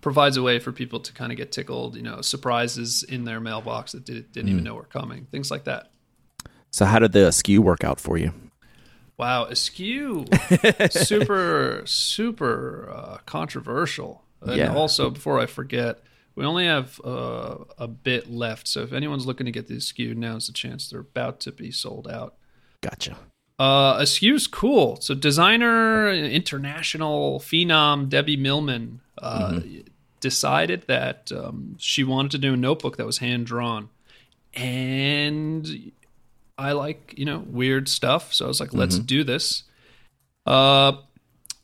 provides a way for people to kind of get tickled, you know, surprises in their mailbox that did, didn't mm. even know were coming, things like that. So how did the Askew work out for you? Wow, Askew, super, super uh, controversial. And yeah. also, before I forget, we only have uh, a bit left, so if anyone's looking to get these Askew, now's the chance. They're about to be sold out. Gotcha. Uh, Askew's cool. So designer, international phenom Debbie Millman uh, mm-hmm. decided that um, she wanted to do a notebook that was hand-drawn. And I like, you know, weird stuff, so I was like, mm-hmm. let's do this. Uh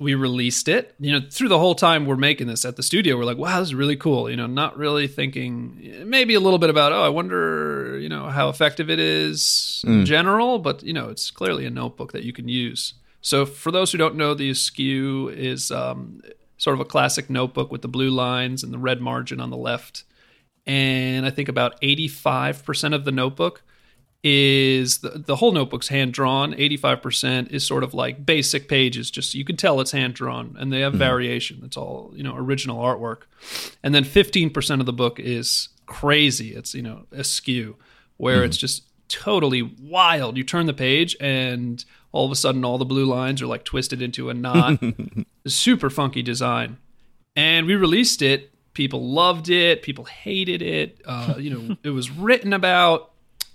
We released it, you know, through the whole time we're making this at the studio. We're like, wow, this is really cool. You know, not really thinking maybe a little bit about, oh, I wonder, you know, how effective it is mm. in general. But, you know, it's clearly a notebook that you can use. So for those who don't know, the Askew is um, sort of a classic notebook with the blue lines and the red margin on the left. And I think about eighty-five percent of the notebook is the, the whole notebook's hand-drawn. eighty-five percent is sort of like basic pages. Just you can tell it's hand-drawn, and they have mm-hmm. variation. It's all, you know, original artwork. And then fifteen percent of the book is crazy. It's, you know, Askew, where mm-hmm. it's just totally wild. You turn the page, and all of a sudden, all the blue lines are like twisted into a knot. Super funky design. And we released it. People loved it. People hated it. Uh, you know, it was written about.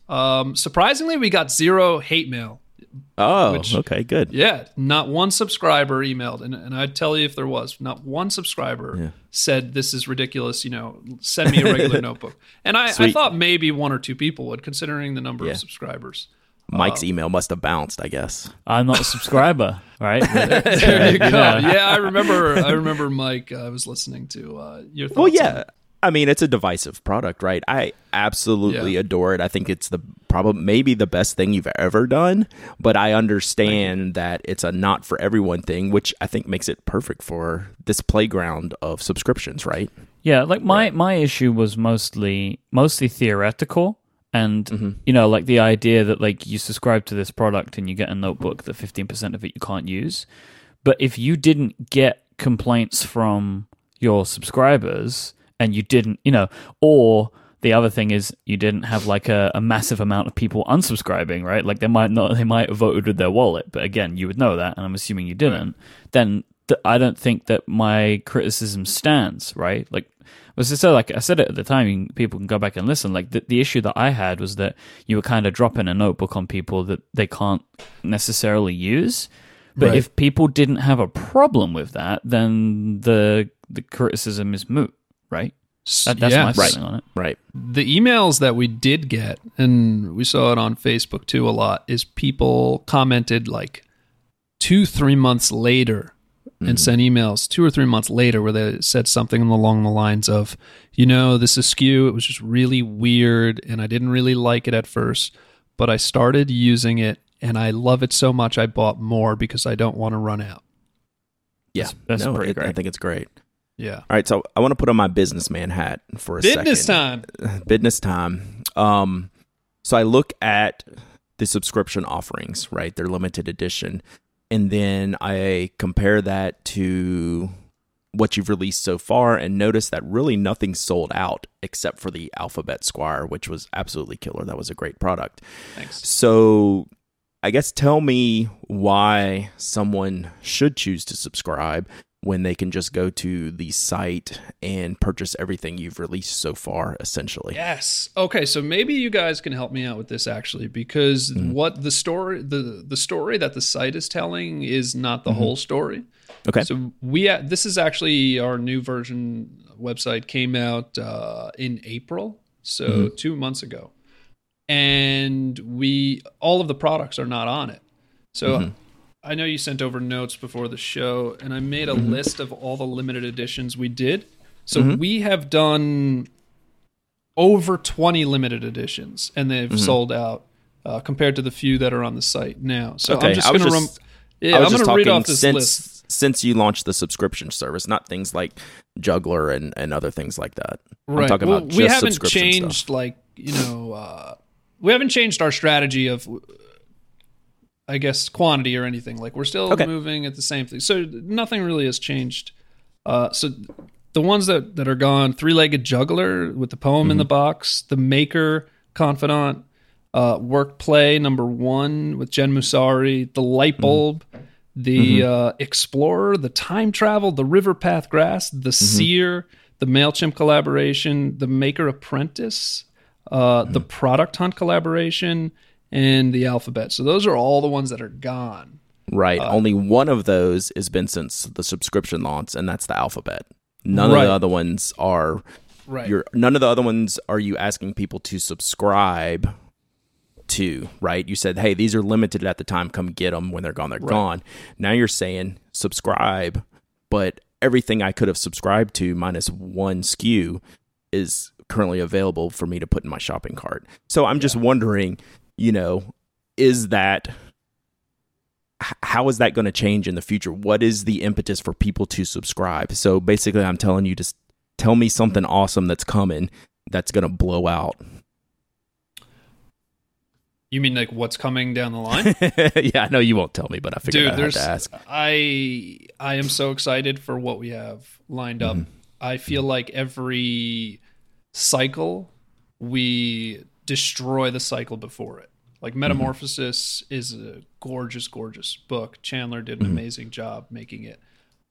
Um, surprisingly, we got zero hate mail. Oh, which, okay, good. Yeah, not one subscriber emailed, and, and I'd tell you if there was. Not one subscriber yeah. said, this is ridiculous, you know, send me a regular notebook. And I, I thought maybe one or two people would, considering the number yeah. of subscribers. Mike's um, email must have bounced, I guess. I'm not a subscriber, right? There you go. Yeah, I remember I remember Mike, I uh, was listening to uh, your thoughts. Well, yeah. I mean, it's a divisive product, right? I absolutely yeah. adore it. I think it's the probably maybe the best thing you've ever done, but I understand that it's a not for everyone thing, which I think makes it perfect for this playground of subscriptions, right? Yeah, like my, right. my issue was mostly mostly theoretical, and mm-hmm. you know, like the idea that like you subscribe to this product and you get a notebook that fifteen percent of it you can't use. But if you didn't get complaints from your subscribers, and you didn't, you know, or the other thing is you didn't have like a, a massive amount of people unsubscribing, right? Like they might not, they might have voted with their wallet, but again, you would know that, and I'm assuming you didn't. Right. Then th- I don't think that my criticism stands, right? Like, was it so? Like I said it at the time, people can go back and listen. Like the, the issue that I had was that you were kind of dropping a notebook on people that they can't necessarily use. But right. if people didn't have a problem with that, then the the criticism is moot. Right? That, that's yeah, my feeling right. on it. Right. The emails that we did get, and we saw it on Facebook too a lot, is people commented like two, three months later mm-hmm. and sent emails two or three months later where they said something along the lines of, you know, this Askew, it was just really weird and I didn't really like it at first, but I started using it and I love it so much I bought more because I don't want to run out. Yeah. That's, that's no, pretty it, great. I think it's great. Yeah. All right. So I want to put on my businessman hat for a business second. Business time. Business time. Um, so I look at the subscription offerings, right? They're limited edition. And then I compare that to what you've released so far and notice that really nothing sold out except for the Alphabet Squire, which was absolutely killer. That was a great product. Thanks. So I guess tell me why someone should choose to subscribe. when they can just go to the site and purchase everything you've released so far, essentially. Yes. Okay, so maybe you guys can help me out with this, actually, because mm-hmm. what the story the, the story that the site is telling is not the mm-hmm. whole story. Okay. So we this is actually our new version website came out uh, in April, so mm-hmm. two months ago. And we all of the products are not on it. So mm-hmm. I know you sent over notes before the show, and I made a mm-hmm. list of all the limited editions we did. So mm-hmm. we have done over twenty limited editions, and they've mm-hmm. sold out uh, compared to the few that are on the site now. So okay. I'm just going to rem- yeah, I'm going to read off this since, list since you launched the subscription service, not things like Juggler and, and other things like that. Right. I'm talking well, about just we haven't changed stuff. like you know uh, we haven't changed our strategy of. I guess, quantity or anything. Like, we're still okay. moving at the same thing. So nothing really has changed. Uh, so the ones that, that are gone, Three-Legged Juggler with the poem mm-hmm. in the box, The Maker, Confidant, uh, Work Play, number one, with Jen Musari, The Light Bulb, mm-hmm. the mm-hmm. Uh, Explorer, The Time Travel, The River Path Grass, The mm-hmm. Seer, The MailChimp collaboration, The Maker Apprentice, uh, mm-hmm. The Product Hunt collaboration, and the Alphabet. So those are all the ones that are gone. Right. Uh, Only one of those has been since the subscription launch, and that's the Alphabet. None right. of the other ones are. Right. You're, none of the other ones are you asking people to subscribe to, right? You said, hey, these are limited at the time. Come get them. When they're gone, they're right. gone. Now you're saying subscribe, but everything I could have subscribed to minus one S K U is currently available for me to put in my shopping cart. So I'm yeah. just wondering, you know, is that, how is that going to change in the future? What is the impetus for people to subscribe? So basically, I'm telling you, just tell me something awesome that's coming that's going to blow out. You mean like what's coming down the line? Yeah, I know you won't tell me, but I figured I'd have to ask. I, I am so excited for what we have lined up. Mm-hmm. I feel like every cycle we destroy the cycle before it. Like Metamorphosis mm-hmm. is a gorgeous, gorgeous book. Chandler did an mm-hmm. amazing job making it.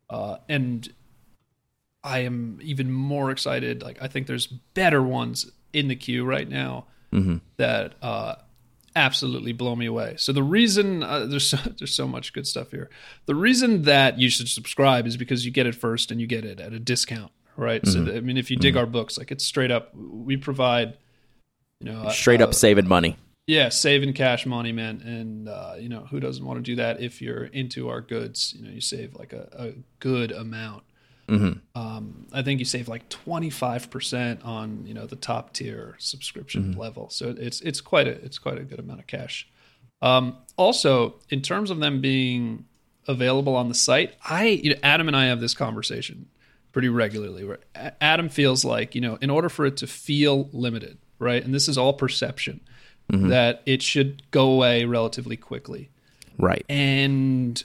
Uh, and I am even more excited. Like, I think there's better ones in the queue right now mm-hmm. that uh, absolutely blow me away. So the reason uh, there's, so, there's so much good stuff here. The reason that you should subscribe is because you get it first and you get it at a discount, right? Mm-hmm. So, the, I mean, if you dig mm-hmm. our books, like it's straight up, we provide, you know, straight uh, up saving money. Yeah, saving cash money, man. And, uh, you know, who doesn't want to do that if you're into our goods? You know, you save like a, a good amount. Mm-hmm. Um, I think you save like twenty-five percent on, you know, the top tier subscription mm-hmm. level. So it's it's quite a it's quite a good amount of cash. Um, also, in terms of them being available on the site, I you know, Adam and I have this conversation pretty regularly where Adam feels like, you know, in order for it to feel limited, right? And this is all perception, mm-hmm. that it should go away relatively quickly. Right. And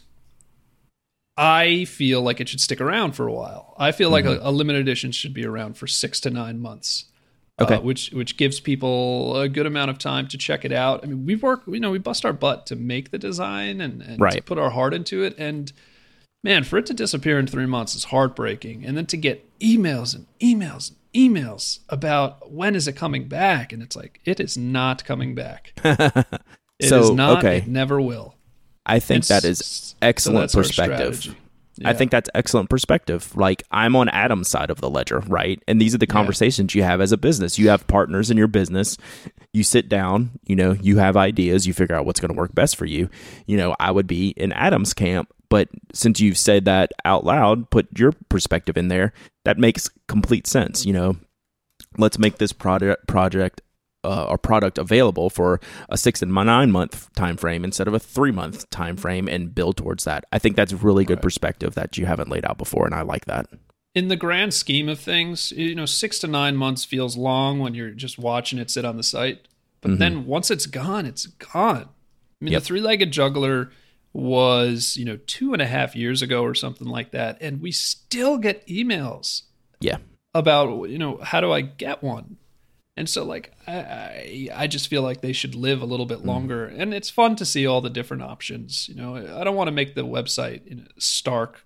I feel like it should stick around for a while. I feel mm-hmm. like a, a limited edition should be around for six to nine months, okay. uh, which which gives people a good amount of time to check it out. I mean, we work, you know, we bust our butt to make the design and, and right. to put our heart into it. And man, for it to disappear in three months is heartbreaking. And then to get emails and emails and emails about when is it coming back, and it's like it is not coming back. It so, is not. Okay. It never will. I think it's, that is excellent so perspective. Yeah. I think that's excellent perspective. Like, I'm on Adam's side of the ledger, right? And these are the conversations yeah. you have as a business. You have partners in your business. You sit down. You know, you have ideas. You figure out what's going to work best for you. You know, I would be in Adam's camp. But since you've said that out loud, put your perspective in there, that makes complete sense. You know, let's make this product project uh, or product available for a six and nine month time frame instead of a three month time frame and build towards that. I think that's really good right. perspective that you haven't laid out before, and I like that. In the grand scheme of things, you know, six to nine months feels long when you're just watching it sit on the site. But mm-hmm. then once it's gone, it's gone. I mean, yep. the Three-Legged Juggler was, you know, two and a half years ago or something like that, and we still get emails yeah about, you know, how do I get one? And so, like, I I, I just feel like they should live a little bit longer. Mm-hmm. And it's fun to see all the different options. You know, I don't want to make the website, you know, stark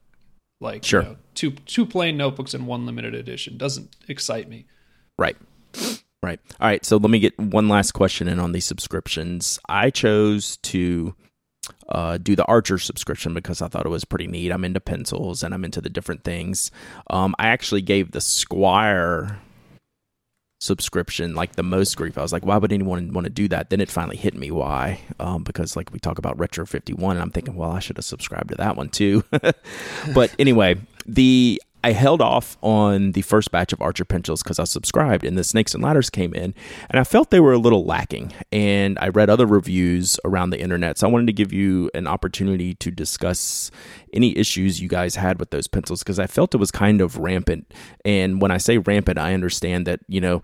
Like, sure. you know, two two plain notebooks and one limited edition doesn't excite me. Right. Right. All right. So let me get one last question in on these subscriptions. I chose to uh, do the Archer subscription because I thought it was pretty neat. I'm into pencils and I'm into the different things. Um, I actually gave the Squire subscription like the most grief. I was like, why would anyone want to do that? Then it finally hit me why, um because like we talk about Retro fifty-one and I'm thinking, well, I should have subscribed to that one too. But anyway, the I held off on the first batch of Archer pencils because I subscribed, and the Snakes and Ladders came in and I felt they were a little lacking, and I read other reviews around the internet. So I wanted to give you an opportunity to discuss any issues you guys had with those pencils, because I felt it was kind of rampant. And when I say rampant, I understand that, you know,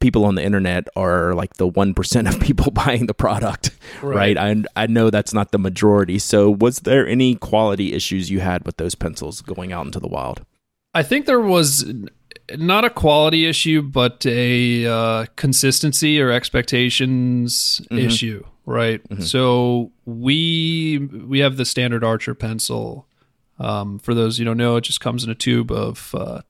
people on the internet are like the one percent of people buying the product, right? right? I I know that's not the majority. So was there any quality issues you had with those pencils going out into the wild? I think there was not a quality issue, but a uh, consistency or expectations mm-hmm. issue, right? Mm-hmm. So we we have the standard Archer pencil. Um, for those you don't know, it just comes in a tube of uh,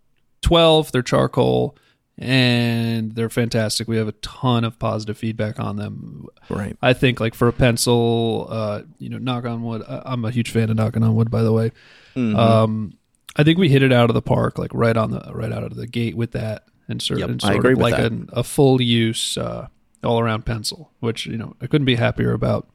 twelve. They're charcoal, and they're fantastic. We have a ton of positive feedback on them. Right. I think, like, for a pencil, uh, you know, knock on wood. I'm a huge fan of knocking on wood, by the way. Mm-hmm. Um, I think we hit it out of the park, like right on the right out of the gate with that, and sort, yep, and sort I agree of like with that. A, a full use uh, all around pencil, which, you know, I couldn't be happier about.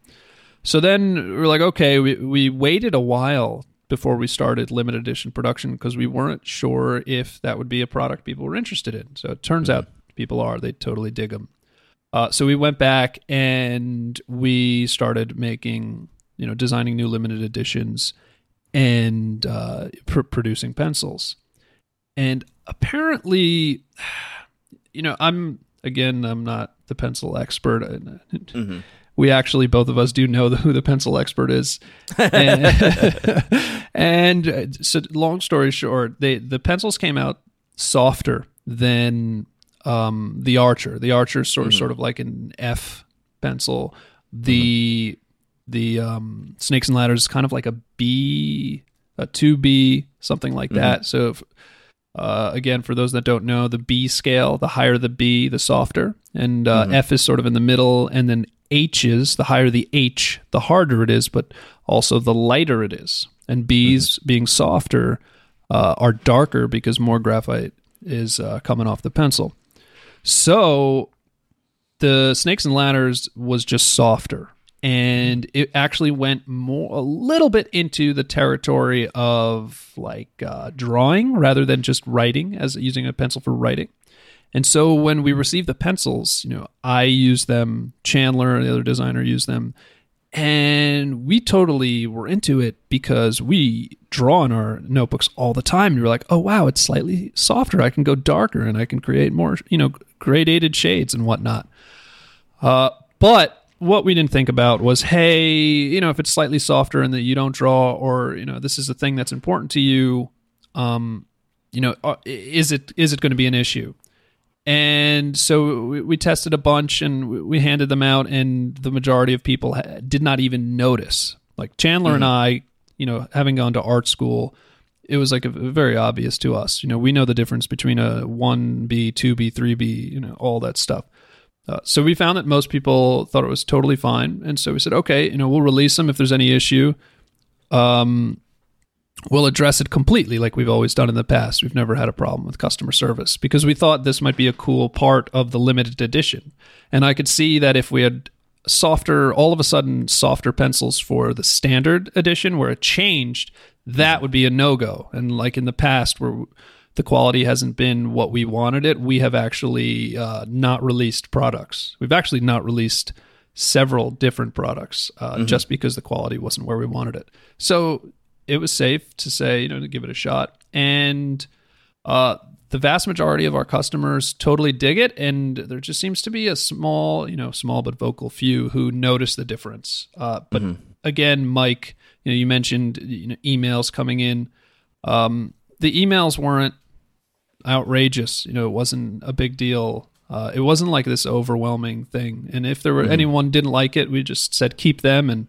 So then we're like, okay, we we waited a while before we started limited edition production because we weren't sure if that would be a product people were interested in. So it turns mm-hmm. out people are; they totally dig them. Uh, so we went back and we started making, you know, designing new limited editions. And uh, pr- producing pencils. And apparently, you know, I'm, again, I'm not the pencil expert. And mm-hmm. we actually, both of us do know the, who the pencil expert is. And, and so long story short, they, the pencils came out softer than um, the Archer. The Archer is sort, mm-hmm. sort of like an F pencil. The... Mm-hmm. The um, Snakes and Ladders is kind of like a B, a two B, something like mm-hmm. that. So, if, uh, again, for those that don't know, the B scale, the higher the B, the softer. And uh, mm-hmm. F is sort of in the middle. And then H is, the higher the H, the harder it is, but also the lighter it is. And B's mm-hmm. being softer uh, are darker because more graphite is uh, coming off the pencil. So, the Snakes and Ladders was just softer. And it actually went more a little bit into the territory of like uh, drawing rather than just writing, as using a pencil for writing. And so when we received the pencils, you know, I used them, Chandler, the other designer, used them, and we totally were into it because we draw in our notebooks all the time. And we were like, oh wow, it's slightly softer. I can go darker and I can create more, you know, gradated shades and whatnot. Uh, but what we didn't think about was, hey, you know, if it's slightly softer and that you don't draw, or, you know, this is a thing that's important to you, um, you know, is it is it going to be an issue? And so we, we tested a bunch and we handed them out, and the majority of people ha- did not even notice. Like Chandler mm-hmm. and I, you know, having gone to art school, it was like a, very obvious to us. You know, we know the difference between a one B, two B, three B, you know, all that stuff. Uh, so we found that most people thought it was totally fine. And so we said, okay, you know, we'll release them if there's any issue. Um, we'll address it completely like we've always done in the past. We've never had a problem with customer service because we thought this might be a cool part of the limited edition. And I could see that if we had softer, all of a sudden softer pencils for the standard edition where it changed, that would be a no-go. And like in the past where the quality hasn't been what we wanted it, we have actually uh, not released products. We've actually not released several different products uh, mm-hmm. just because the quality wasn't where we wanted it. So it was safe to say, you know, to give it a shot. And uh, the vast majority of our customers totally dig it. And there just seems to be a small, you know, small but vocal few who notice the difference. Uh, but mm-hmm. again, Mike, you know, you mentioned, you know, emails coming in. Um, the emails weren't outrageous, you know, it wasn't a big deal. Uh, it wasn't like this overwhelming thing. And if there were mm-hmm. anyone didn't like it, we just said keep them, and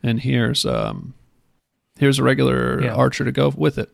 and here's um here's a regular yeah. Archer to go with it.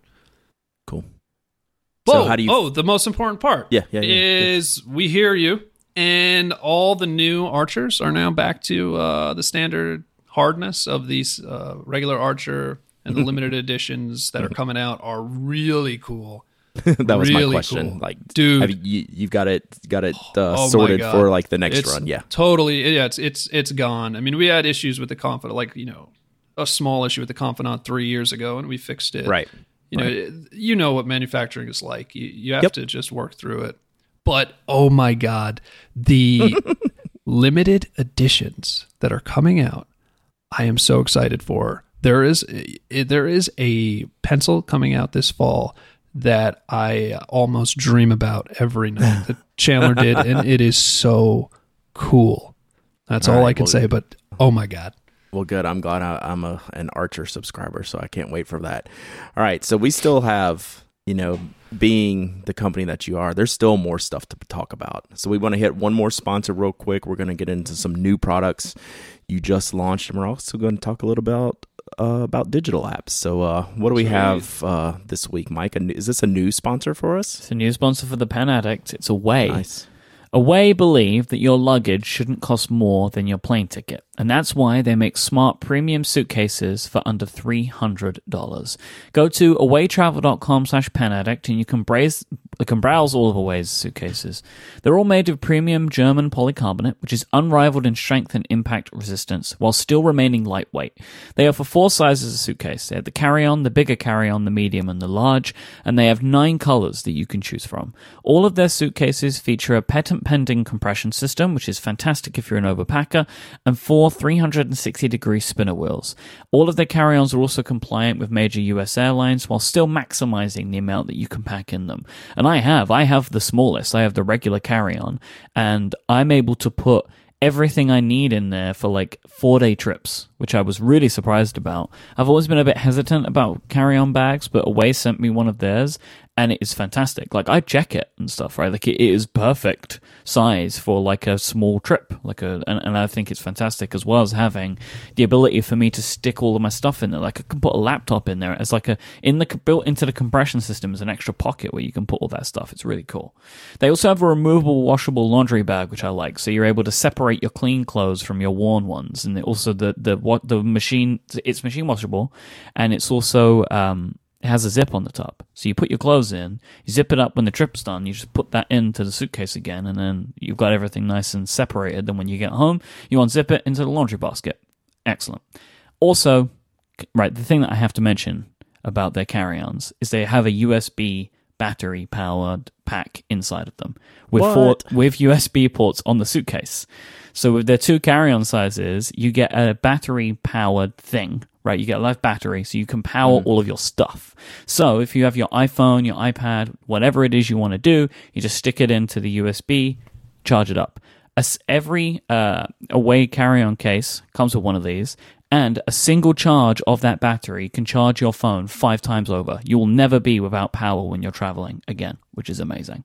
So oh, how do you f- oh, the most important part yeah, yeah, yeah, is yeah. we hear you, and all the new archers are now back to uh, the standard hardness of these uh, regular archer, and the limited editions that are coming out are really cool. that was really my question. Cool. Like, dude, have you, you've got it, got it uh, oh sorted for like the next it's run. Yeah, totally. Yeah, it's it's it's gone. I mean, we had issues with the Confidant, like you know, a small issue with the Confidant three years ago, and we fixed it. Right. You know, right. you know what manufacturing is like. You you have yep. to just work through it. But oh my God, the limited editions that are coming out, I am so excited for. There is there is a pencil coming out this fall that I almost dream about every night that Chandler did, and it is so cool. That's all, all right, I can well, say, but oh my God. Well, good. I'm glad I, I'm a, an Archer subscriber, so I can't wait for that. All right, so we still have, you know, being the company that you are, there's still more stuff to talk about. So we want to hit one more sponsor real quick. We're going to get into some new products you just launched, and we're also going to talk a little about Uh, about digital apps. So uh, what do we have uh, this week, Mike? Is this a new sponsor for us? It's a new sponsor for the Pen Addict. It's Away. Nice. Away believe that your luggage shouldn't cost more than your plane ticket, and that's why they make smart premium suitcases for under three hundred dollars. Go to awaytravel.com slash penaddict and you can, braze, you can browse all of Away's suitcases. They're all made of premium German polycarbonate, which is unrivaled in strength and impact resistance, while still remaining lightweight. They offer four sizes of suitcase. They have the carry-on, the bigger carry-on, the medium, and the large, and they have nine colors that you can choose from. All of their suitcases feature a patent pending compression system, which is fantastic if you're an overpacker, and four three hundred sixty degree spinner wheels. All of their carry-ons are also compliant with major U S airlines while still maximizing the amount that you can pack in them. And I have, I have the smallest, I have the regular carry-on, and I'm able to put everything I need in there for like four-day trips, which I was really surprised about. I've always been a bit hesitant about carry-on bags, but Away sent me one of theirs, and it is fantastic. Like, I check it and stuff, right? Like, it is perfect size for like a small trip, like a, and, and I think it's fantastic, as well as having the ability for me to stick all of my stuff in there. Like, I can put a laptop in there. It's like a in the built into the compression system is an extra pocket where you can put all that stuff. It's really cool. They also have a removable, washable laundry bag, which I like, so you're able to separate your clean clothes from your worn ones, and also the the what the machine it's machine washable, and it's also um has a zip on the top, so you put your clothes in, you zip it up when the trip's done, you just put that into the suitcase again, and then you've got everything nice and separated. Then when you get home, you unzip it into the laundry basket. Excellent. Also, right, the thing that I have to mention about their carry-ons is they have a U S B battery powered pack inside of them with four, with U S B ports on the suitcase. So with their two carry-on sizes, you get a battery powered thing, right? You get a live battery, so you can power mm. all of your stuff. So if you have your iPhone, your iPad, whatever it is you want to do, you just stick it into the U S B, charge it up. As every uh, Away carry-on case comes with one of these, and a single charge of that battery can charge your phone five times over. You will never be without power when you're traveling again, which is amazing.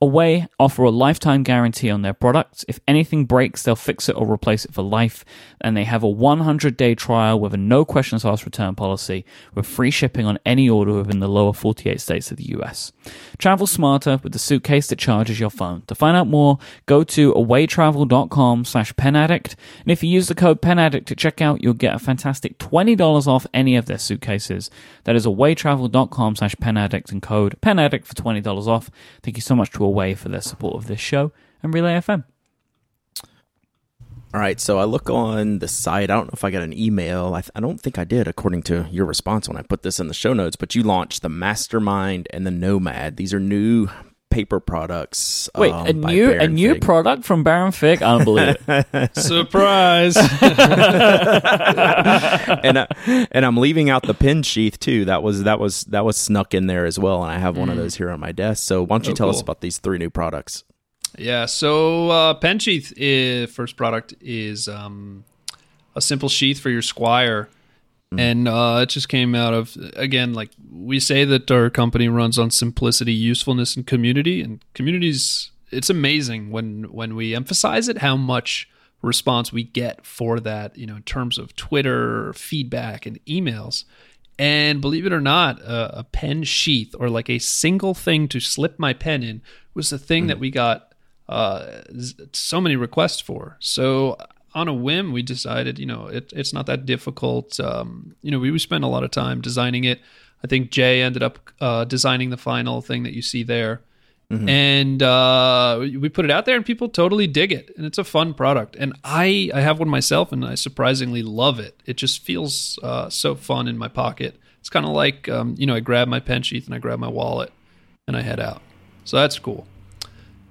Away offer a lifetime guarantee on their products. If anything breaks, they'll fix it or replace it for life. And they have a one hundred day trial with a no questions asked return policy with free shipping on any order within the lower forty-eight states of the U S. Travel smarter with the suitcase that charges your phone. To find out more, go to awaytravel.com slash penaddict. And if you use the code penaddict at checkout, you'll get a fantastic twenty dollars off any of their suitcases. That is awaytravel.com slash penaddict and code penaddict for twenty dollars off. Thank you so much to Away for their support of this show and Relay F M. All right, so I look on the site. I don't know if I got an email. I, th- I don't think I did, according to your response when I put this in the show notes, but you launched the Mastermind and the Nomad. These are new paper products. Wait, um, a new Baron a new Fig. Product from Baron Fig? I don't believe it. Surprise! and I, and I'm leaving out the pen sheath too. That was that was that was snuck in there as well. And I have one of those here on my desk. So why don't you oh, tell cool. us about these three new products? Yeah. So uh, pen sheath is, first product is um, a simple sheath for your Squire. And uh, it just came out of, again, like we say that our company runs on simplicity, usefulness, and community. And communities, it's amazing when, when we emphasize it, how much response we get for that, you know, in terms of Twitter, feedback, and emails. And believe it or not, a, a pen sheath, or like a single thing to slip my pen in, was the thing mm. that we got uh, so many requests for. So on a whim, we decided, you know, it, it's not that difficult. Um, you know, we, we spent a lot of time designing it. I think Jay ended up uh, designing the final thing that you see there. Mm-hmm. And uh, we put it out there and people totally dig it. And it's a fun product. And I, I have one myself and I surprisingly love it. It just feels uh, so fun in my pocket. It's kind of like, um, you know, I grab my pen sheath and I grab my wallet and I head out. So that's cool.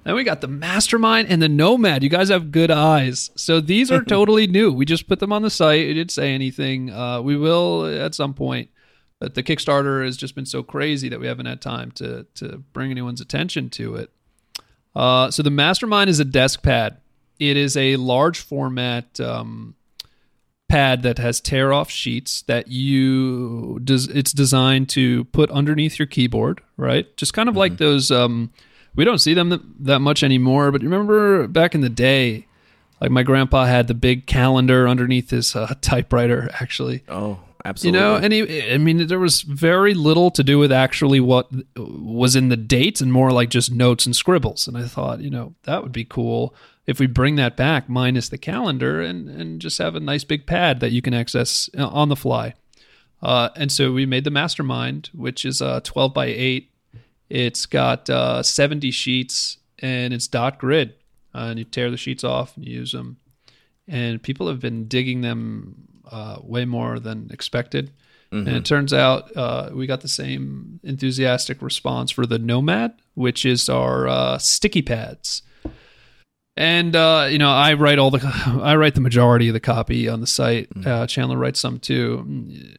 Then we got the Mastermind and the Nomad. You guys have good eyes. So these are totally new. We just put them on the site. It didn't say anything. Uh, we will at some point. But the Kickstarter has just been so crazy that we haven't had time to to bring anyone's attention to it. Uh, so the Mastermind is a desk pad. It is a large format um, pad that has tear-off sheets that you des- it's designed to put underneath your keyboard, right? Just kind of mm-hmm. like those. Um, we don't see them th- that much anymore, but remember back in the day, like my grandpa had the big calendar underneath his uh, typewriter, actually. Oh. Absolutely. You know, and he, I mean, there was very little to do with actually what was in the dates and more like just notes and scribbles. And I thought, you know, that would be cool if we bring that back minus the calendar and, and just have a nice big pad that you can access on the fly. Uh, and so we made the Mastermind, which is a twelve by eight. It's got uh, seventy sheets and it's dot grid. Uh, and you tear the sheets off and use them. And people have been digging them Uh, way more than expected. Mm-hmm. And it turns out uh, we got the same enthusiastic response for the Nomad, which is our uh, sticky pads. And, uh, you know, I write all the, I write the majority of the copy on the site. Mm-hmm. Uh, Chandler writes some too.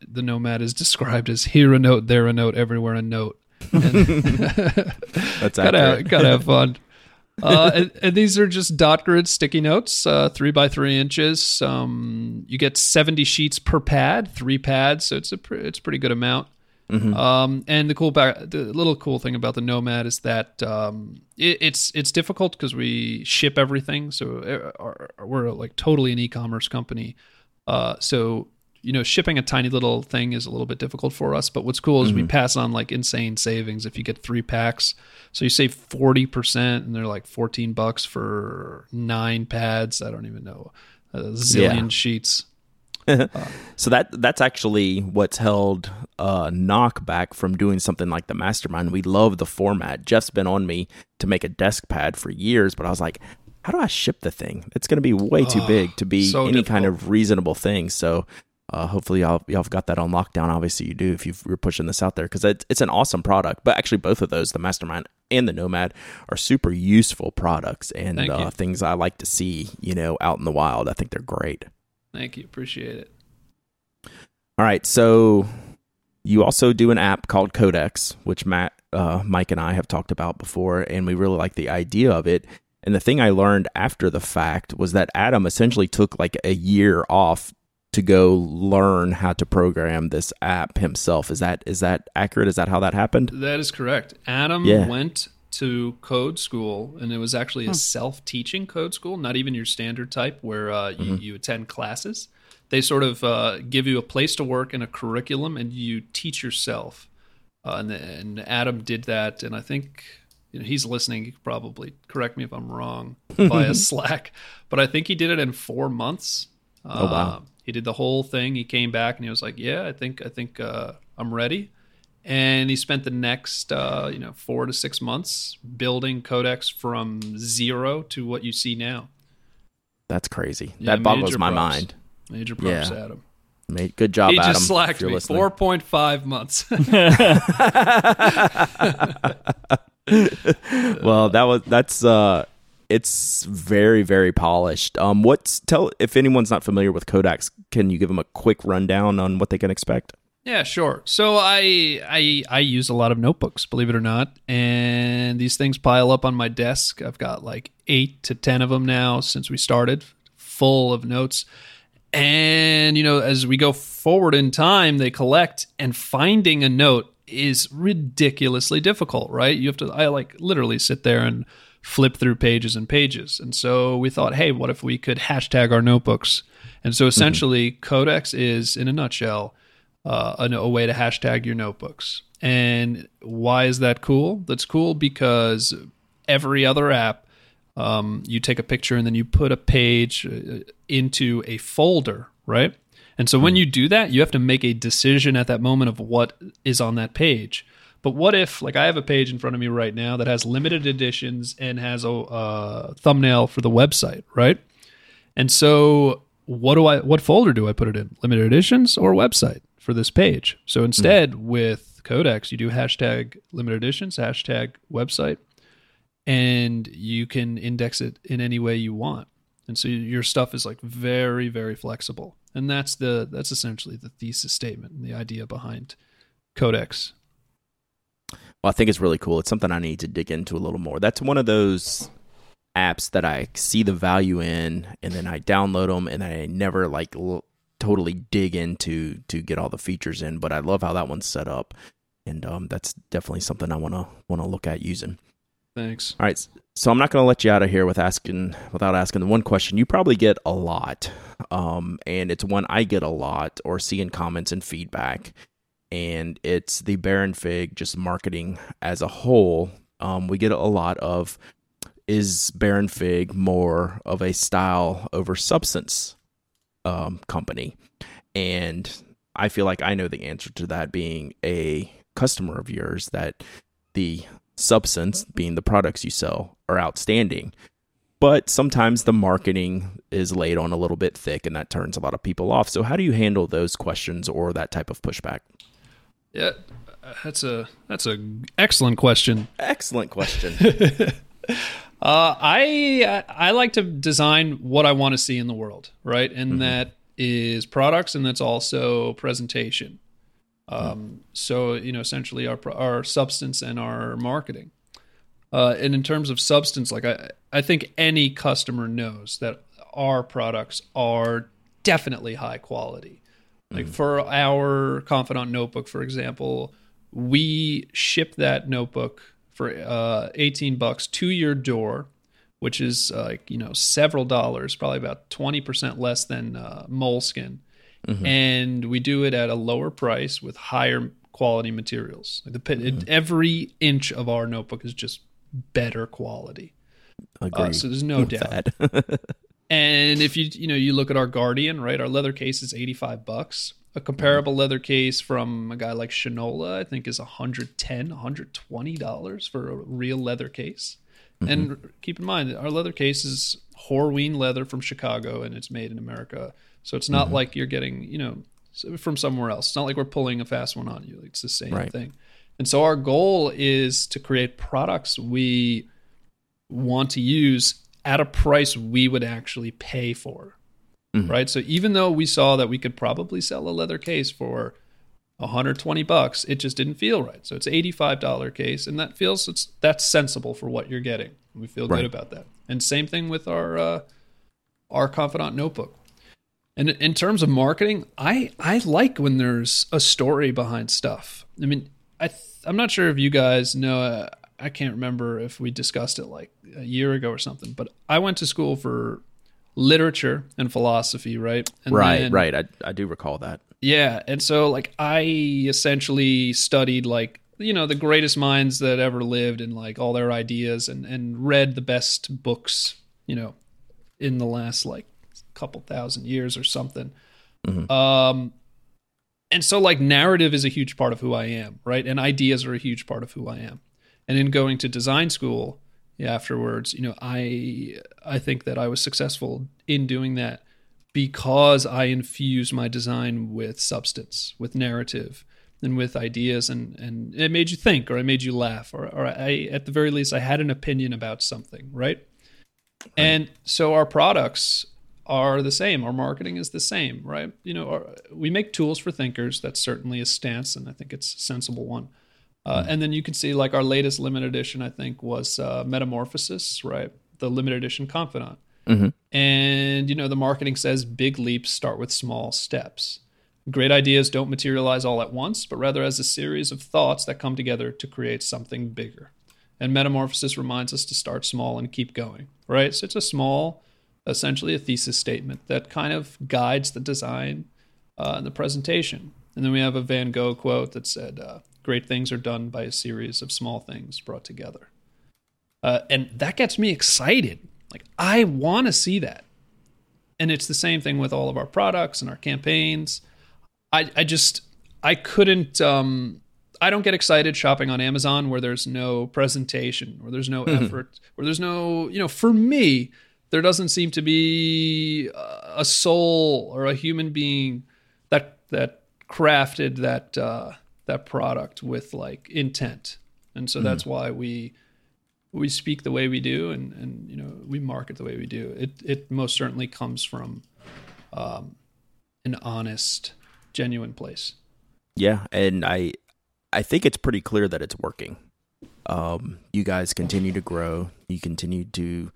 The Nomad is described as here a note, there a note, everywhere a note. That's accurate. Gotta have fun. uh, and, and these are just dot grid sticky notes, uh, three by three inches. Um, you get seventy sheets per pad, three pads, so it's a pr- it's a pretty good amount. Mm-hmm. Um, and the cool, ba- the little cool thing about the Nomad is that um, it, it's it's difficult because we ship everything, so our, our, we're like totally an e-commerce company. Uh, so you know, shipping a tiny little thing is a little bit difficult for us. But what's cool is mm-hmm. we pass on like insane savings if you get three packs. So you save forty percent and they're like fourteen bucks for nine pads. I don't even know. A zillion yeah. sheets. uh, so that that's actually what's held uh, Nock back from doing something like the Mastermind. We love the format. Jeff's been on me to make a desk pad for years, but I was like, how do I ship the thing? It's going to be way too uh, big to be so any difficult. Kind of reasonable thing. So Uh, hopefully y'all, y'all have got that on lockdown. Obviously you do if you've, you're pushing this out there because it's, it's an awesome product. But actually both of those, the Mastermind and the Nomad, are super useful products and uh, things I like to see, you know, out in the wild. I think they're great. Thank you. Appreciate it. All right. So you also do an app called Codex, which Matt, uh, Mike and I have talked about before, and we really like the idea of it. And the thing I learned after the fact was that Adam essentially took like a year off to go learn how to program this app himself. Is that is that accurate? Is that how that happened? That is correct. Adam yeah. went to code school, and it was actually a huh. self-teaching code school, not even your standard type where uh, you, mm-hmm. you attend classes. They sort of uh, give you a place to work and a curriculum, and you teach yourself. Uh, and, and Adam did that, and I think... You know, he's listening. He could probably correct me if I'm wrong via Slack, but I think he did it in four months. Oh, wow. Uh, He did the whole thing. He came back and he was like, yeah, I think I think uh, I'm ready. And he spent the next uh, you know, four to six months building Codex from zero to what you see now. That's crazy. Yeah, that boggles my props. mind. Major props, yeah. Adam. Made, good job, he Adam. He just slacked me. Listening. four point five months. Well, that was that's... Uh, It's very, very polished. Um, what's tell if anyone's not familiar with Codex, can you give them a quick rundown on what they can expect? Yeah, sure. So I I I use a lot of notebooks, believe it or not, and these things pile up on my desk. I've got like eight to ten of them now since we started, full of notes. And you know, as we go forward in time, they collect, and finding a note is ridiculously difficult, right? You have to I like literally sit there and flip through pages and pages. And so we thought, hey, what if we could hashtag our notebooks? And so essentially mm-hmm. Codex is, in a nutshell, uh, a, a way to hashtag your notebooks. And why is that cool? That's cool because every other app, um, you take a picture and then you put a page into a folder, right? And so when you do that, you have to make a decision at that moment of what is on that page. But what if, like, I have a page in front of me right now that has limited editions and has a uh, thumbnail for the website, right? And so what do I, what folder do I put it in? Limited editions or website for this page? So instead, mm. with Codex, you do hashtag limited editions, hashtag website, and you can index it in any way you want. And so your stuff is like very, very flexible. And that's the that's essentially the thesis statement and the idea behind Codex. Well, I think it's really cool. It's something I need to dig into a little more. That's one of those apps that I see the value in, and then I download them, and I never like l- totally dig into to get all the features in. But I love how that one's set up, and um, that's definitely something I wanna wanna look at using. Thanks. All right. So I'm not going to let you out of here with asking, without asking the one question you probably get a lot. Um, and it's one I get a lot or see in comments and feedback. And it's the Baron Fig, just marketing as a whole. Um, we get a lot of, is Baron Fig more of a style over substance um, company? And I feel like I know the answer to that, being a customer of yours, that the substance, being the products you sell, are outstanding, but sometimes the marketing is laid on a little bit thick, and that turns a lot of people off. So how do you handle those questions or that type of pushback? Yeah, that's a that's a excellent question. Excellent question. uh, I I like to design what I want to see in the world, right? And mm-hmm. that is products, and that's also presentation. Um, so, you know, essentially our, our substance and our marketing, uh, and in terms of substance, like I, I think any customer knows that our products are definitely high quality. Like mm. for our Confidant notebook, for example, we ship that notebook for, uh, eighteen bucks to your door, which is like, uh, you know, several dollars, probably about twenty percent less than, uh, Moleskine. Mm-hmm. And we do it at a lower price with higher quality materials. The pen, mm-hmm. it, every inch of our notebook is just better quality. Uh, so there's no doubt. And if you you know you look at our Guardian, right? Our leather case is eighty-five bucks. A comparable leather case from a guy like Shinola, I think, is one hundred ten dollars, one hundred twenty dollars for a real leather case. Mm-hmm. And keep in mind, our leather case is Horween leather from Chicago, and it's made in America. So it's not mm-hmm. like you're getting, you know, from somewhere else. It's not like we're pulling a fast one on you. It's the same right. thing. And so our goal is to create products we want to use at a price we would actually pay for, mm-hmm. right? So even though we saw that we could probably sell a leather case for one hundred twenty bucks, it just didn't feel right. So it's an eighty-five dollars case, and that feels it's that's sensible for what you're getting. We feel right. good about that. And same thing with our uh, our Confidant notebook. And in terms of marketing, I, I like when there's a story behind stuff. I mean, I th- I'm not sure if you guys know, uh, I can't remember if we discussed it like a year ago or something, but I went to school for literature and philosophy, right? And right, then, right. I, I do recall that. Yeah. And so like I essentially studied like, you know, the greatest minds that ever lived and like all their ideas and, and read the best books, you know, in the last like couple thousand years or something. Mm-hmm. Um, and so like narrative is a huge part of who I am, right? And ideas are a huge part of who I am. And in going to design school afterwards, you know, I, I think that I was successful in doing that because I infused my design with substance, with narrative and with ideas. And, and it made you think, or it made you laugh, or, or I, at the very least, I had an opinion about something, right? Right. And so our products are the same. Our marketing is the same, right? You know, our, we make tools for thinkers. That's certainly a stance, and I think it's a sensible one. Uh, mm-hmm. And then you can see like our latest limited edition, I think, was uh, Metamorphosis, right? The limited edition Confidant. Mm-hmm. And, you know, the marketing says big leaps start with small steps. Great ideas don't materialize all at once, but rather as a series of thoughts that come together to create something bigger. And Metamorphosis reminds us to start small and keep going, right? So it's a small, essentially a thesis statement that kind of guides the design uh, and the presentation. And then we have a Van Gogh quote that said, uh, great things are done by a series of small things brought together. Uh, and that gets me excited. Like, I want to see that. And it's the same thing with all of our products and our campaigns. I, I just, I couldn't, um, I don't get excited shopping on Amazon where there's no presentation, or there's no mm-hmm. effort, or there's no, you know, for me, there doesn't seem to be a soul or a human being that that crafted that uh, that product with like intent, and so mm-hmm. that's why we we speak the way we do, and and you know we market the way we do. It it most certainly comes from um, an honest, genuine place. Yeah, and I I think it's pretty clear that it's working. Um, you guys continue to grow. You continue to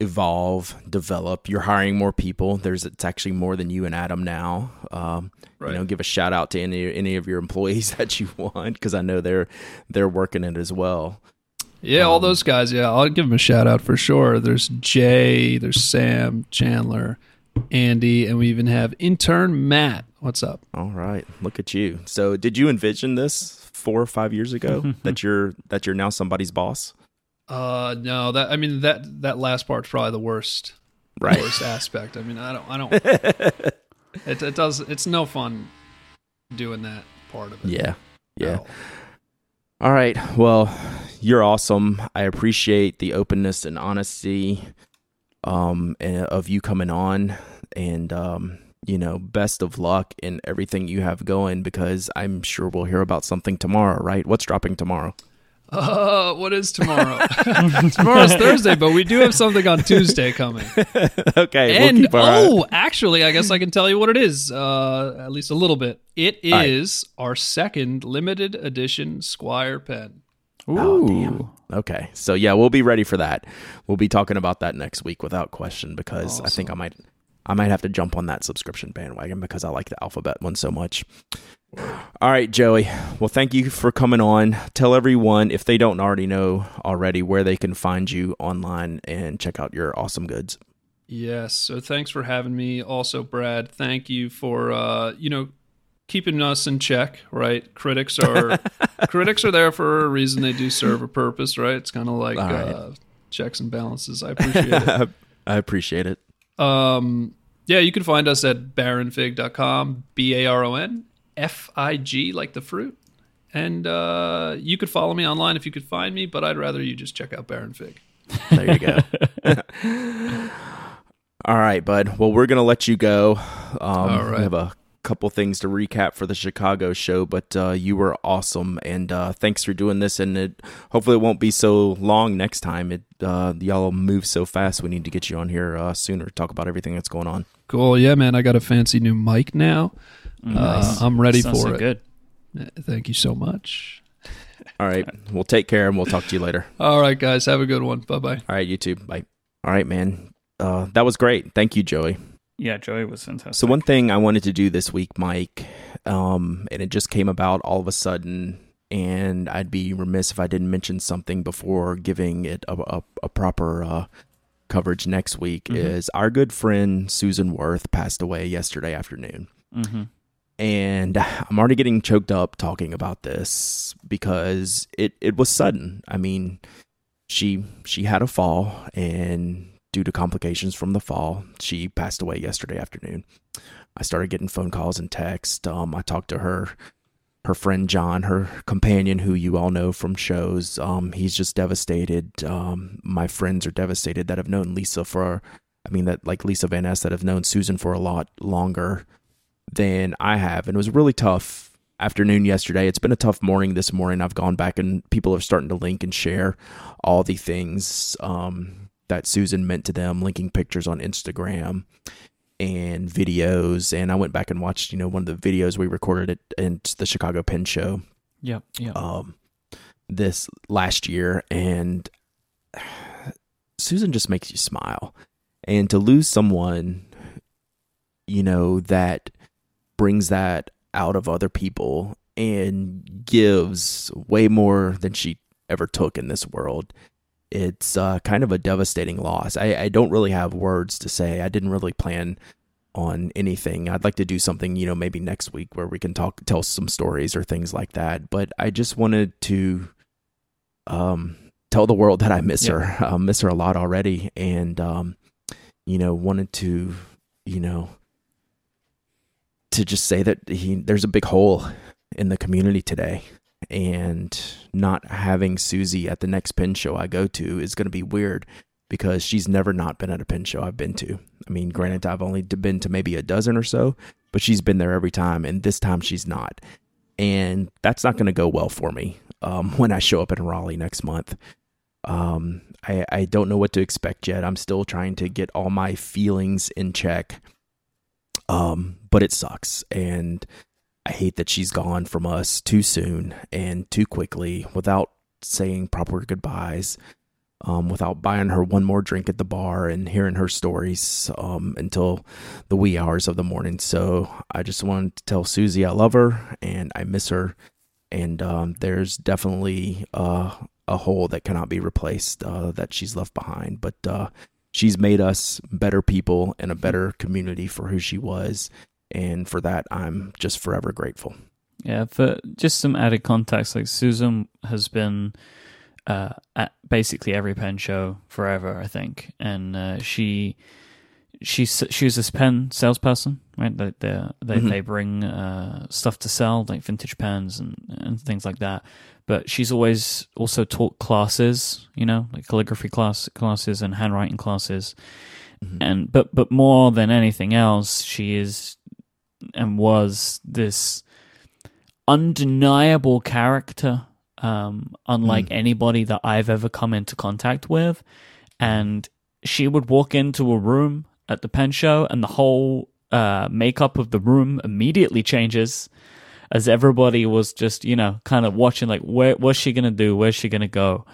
evolve, develop. You're hiring more people. There's it's actually more than you and Adam now. Um, right. You know, give a shout out to any any of your employees that you want, because I know they're they're working it as well. Yeah, um, all those guys. Yeah, I'll give them a shout out for sure. There's Jay, there's Sam, Chandler, Andy, and we even have intern Matt. What's up? All right, look at you. So, did you envision this four or five years ago that you're that you're now somebody's boss? Uh no that I mean that that last part's probably the worst right. worst aspect. I mean I don't I don't it it does it's no fun doing that part of it. Yeah. Yeah. All right. Well, you're awesome. I appreciate the openness and honesty um and of you coming on, and um you know, best of luck in everything you have going, because I'm sure we'll hear about something tomorrow, right? What's dropping tomorrow? Uh, what is tomorrow? Tomorrow's Thursday, but we do have something on Tuesday coming. Okay. And, we'll keep our oh, eye. actually, I guess I can tell you what it is, uh, at least a little bit. It is right. our second limited edition Squire pen. Ooh. Oh, damn. Okay. So, yeah, we'll be ready for that. We'll be talking about that next week without question, because awesome. I think I might I might have to jump on that subscription bandwagon, because I like the Alphabet one so much. All right, Joey. Well, thank you for coming on. Tell everyone, if they don't already know already, where they can find you online and check out your awesome goods. Yes. So thanks for having me. Also, Brad, thank you for, uh, you know, keeping us in check, right? Critics are critics are there for a reason. They do serve a purpose, right? It's kind of like right. uh, checks and balances. I appreciate it. I appreciate it. Um, yeah, you can find us at baron fig dot com, B A R O N F I G, like the fruit. And uh, you could follow me online if you could find me, but I'd rather you just check out Baron Fig. There you go. All right, bud. Well, we're going to let you go. Um, All right. We have a couple things to recap for the Chicago show, but uh, you were awesome, and uh, thanks for doing this, and it, hopefully it won't be so long next time. It uh, y'all move so fast. We need to get you on here uh, sooner to talk about everything that's going on. Cool. Yeah, man. I got a fancy new mic now. Nice. Uh, I'm ready Sounds for so it. Good. Thank you so much. All right. We'll take care, and we'll talk to you later. All right, guys. Have a good one. Bye-bye. All right, you too. Bye. All right, man. Uh, that was great. Thank you, Joey. Yeah, Joey was fantastic. So one thing I wanted to do this week, Mike, um, and it just came about all of a sudden, and I'd be remiss if I didn't mention something before giving it a, a, a proper uh, coverage next week, mm-hmm. is our good friend Susan Wirth passed away yesterday afternoon. Mm-hmm. And I'm already getting choked up talking about this, because it, it was sudden. I mean, she she had a fall, and due to complications from the fall, she passed away yesterday afternoon. I started getting phone calls and texts. Um, I talked to her, her friend John, her companion, who you all know from shows. Um, he's just devastated. Um, my friends are devastated that have known Lisa for, I mean, that like Lisa Van Ness, that have known Susan for a lot longer than I have. And it was a really tough afternoon yesterday. It's been a tough morning this morning. I've gone back, and people are starting to link and share all the things um, that Susan meant to them, linking pictures on Instagram and videos. And I went back and watched, you know, one of the videos we recorded at, at the Chicago Pen Show. Yeah. Yeah. Um, this last year. And Susan just makes you smile. And to lose someone, you know, that brings that out of other people and gives way more than she ever took in this world. It's uh, kind of a devastating loss. I, I don't really have words to say. I didn't really plan on anything. I'd like to do something, you know, maybe next week where we can talk, tell some stories or things like that. But I just wanted to um, tell the world that I miss yeah. her. I miss her a lot already. And, um, you know, wanted to, you know, to just say that he, there's a big hole in the community today. And not having Susie at the next pen show I go to is going to be weird, because she's never not been at a pen show I've been to. I mean, granted, I've only been to maybe a dozen or so, but she's been there every time, and this time she's not. And that's not going to go well for me um, when I show up in Raleigh next month. Um, I, I don't know what to expect yet. I'm still trying to get all my feelings in check, um, but it sucks. And I hate that she's gone from us too soon and too quickly, without saying proper goodbyes, Um, without buying her one more drink at the bar and hearing her stories um, until the wee hours of the morning. So I just wanted to tell Susie I love her and I miss her. And um, there's definitely uh, a hole that cannot be replaced uh, that she's left behind. But uh, she's made us better people and a better community for who she was. And for that, I'm just forever grateful. Yeah, for just some added context, like Susan has been... Uh, at basically every pen show forever, I think, and uh, she she she was this pen salesperson, right? They they they, mm-hmm. they bring uh, stuff to sell, like vintage pens and, and things like that. But she's always also taught classes, you know, like calligraphy class classes and handwriting classes, mm-hmm. and but but more than anything else, she is and was this undeniable character. Um, unlike mm. anybody that I've ever come into contact with. And she would walk into a room at the pen show and the whole uh, makeup of the room immediately changes, as everybody was just, you know, kind of watching like, where, what's she going to do? Where's she going to go?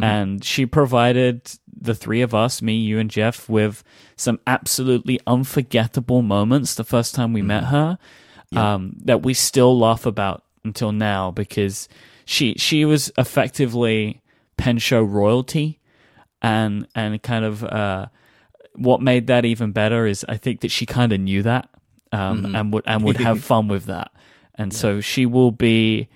And she provided the three of us, me, you and Jeff, with some absolutely unforgettable moments the first time we mm. met her yeah. um, that we still laugh about until now, because... She she was effectively pen show royalty, and and kind of uh, what made that even better is I think that she kind of knew that um, mm-hmm. and would and would have fun with that, and yeah. so she will be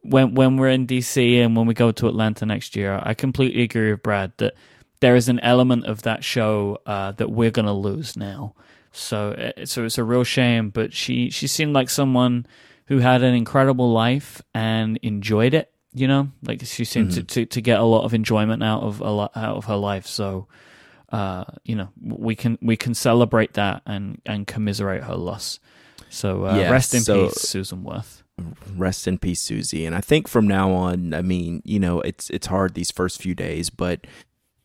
when when we're in D C and when we go to Atlanta next year. I completely agree with Brad that there is an element of that show uh, that we're gonna lose now. So so it's a real shame, but she she seemed like someone who had an incredible life and enjoyed it, you know? Like, she seemed mm-hmm. to, to, to get a lot of enjoyment out of a lot, out of her life. So, uh, you know, we can we can celebrate that and, and commiserate her loss. So uh, yeah, rest in so, peace, Susan Wirth. Rest in peace, Susie. And I think from now on, I mean, you know, it's it's hard these first few days, but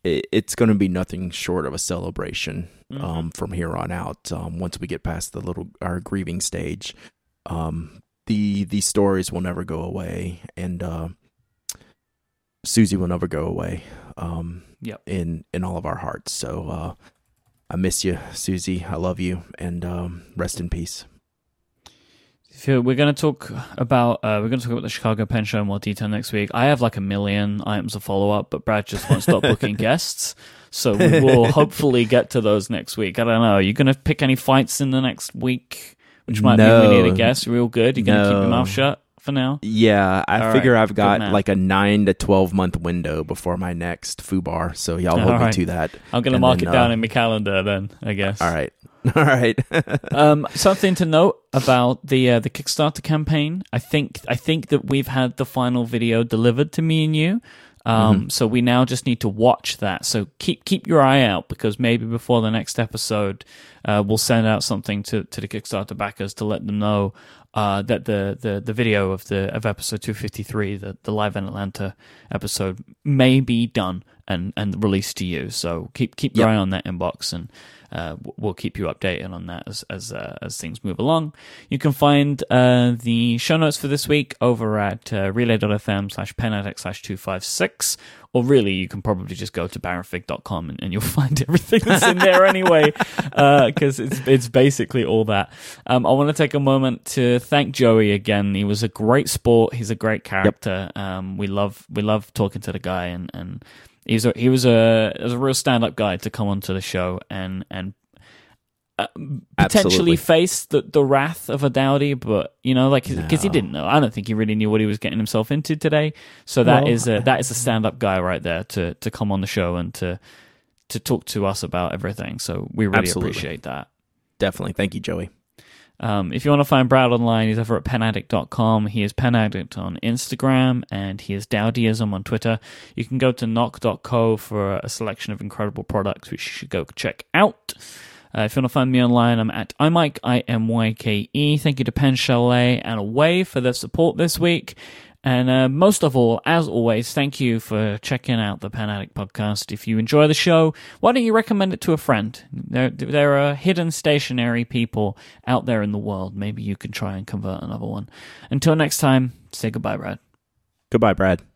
it, it's going to be nothing short of a celebration mm-hmm. um, from here on out um, once we get past the little our grieving stage. Um The, the stories will never go away, and uh, Susie will never go away um, yep. in, in all of our hearts. So uh, I miss you, Susie. I love you, and um, rest in peace. So we're going to talk about uh, we're going to talk about the Chicago Pen Show in more detail next week. I have like a million items of follow-up, but Brad just won't stop booking guests. So we will hopefully get to those next week. I don't know. Are you going to pick any fights in the next week? Which might no, be we need a guess real good. You're no. going to keep your mouth shut for now? Yeah, I All figure right, I've got like a nine to twelve month window before my next FUBAR, so y'all hold right. me to that. I'm going to mark then, it down uh, in my calendar then, I guess. All right. All right. um, something to note about the uh, the Kickstarter campaign. I think I think that we've had the final video delivered to me and you. Um, mm-hmm. So we now just need to watch that. So keep keep your eye out, because maybe before the next episode, uh, we'll send out something to, to the Kickstarter backers to let them know uh, that the, the, the video of the of episode two fifty-three, the, the live in Atlanta episode, may be done and, and released to you. So keep keep your yep. eye on that inbox, and uh, we'll keep you updated on that as as uh, as things move along. You can find uh, the show notes for this week over at uh, relay dot f m slash pen addict slash two fifty-six, or really you can probably just go to baron fig dot com and, and you'll find everything that's in there anyway, because uh, it's it's basically all that. Um, I want to take a moment to thank Joey again. He was a great sport. He's a great character. Yep. Um, we love we love talking to the guy, and and. He's a, he was a he was a real stand-up guy to come onto the show, and and Uh, potentially face the, the wrath of a Dowdy, but you know, like, because no. he didn't know. I don't think he really knew what he was getting himself into today. So that well, is a that is a stand up guy right there to to come on the show and to to talk to us about everything. So we really absolutely. appreciate that. Definitely, thank you, Joey. Um, if you want to find Brad online, he's over at pen addict dot com. He is Pen Addict on Instagram, and he is Dowdyism on Twitter. You can go to knock dot co for a selection of incredible products, which you should go check out. Uh, if you want to find me online, I'm at imike, I M Y K E. Thank you to Pen Chalet and Away for their support this week. And uh, most of all, as always, thank you for checking out the Pen Addict podcast. If you enjoy the show, why don't you recommend it to a friend? There, there are hidden stationary people out there in the world. Maybe you can try and convert another one. Until next time, say goodbye, Brad. Goodbye, Brad.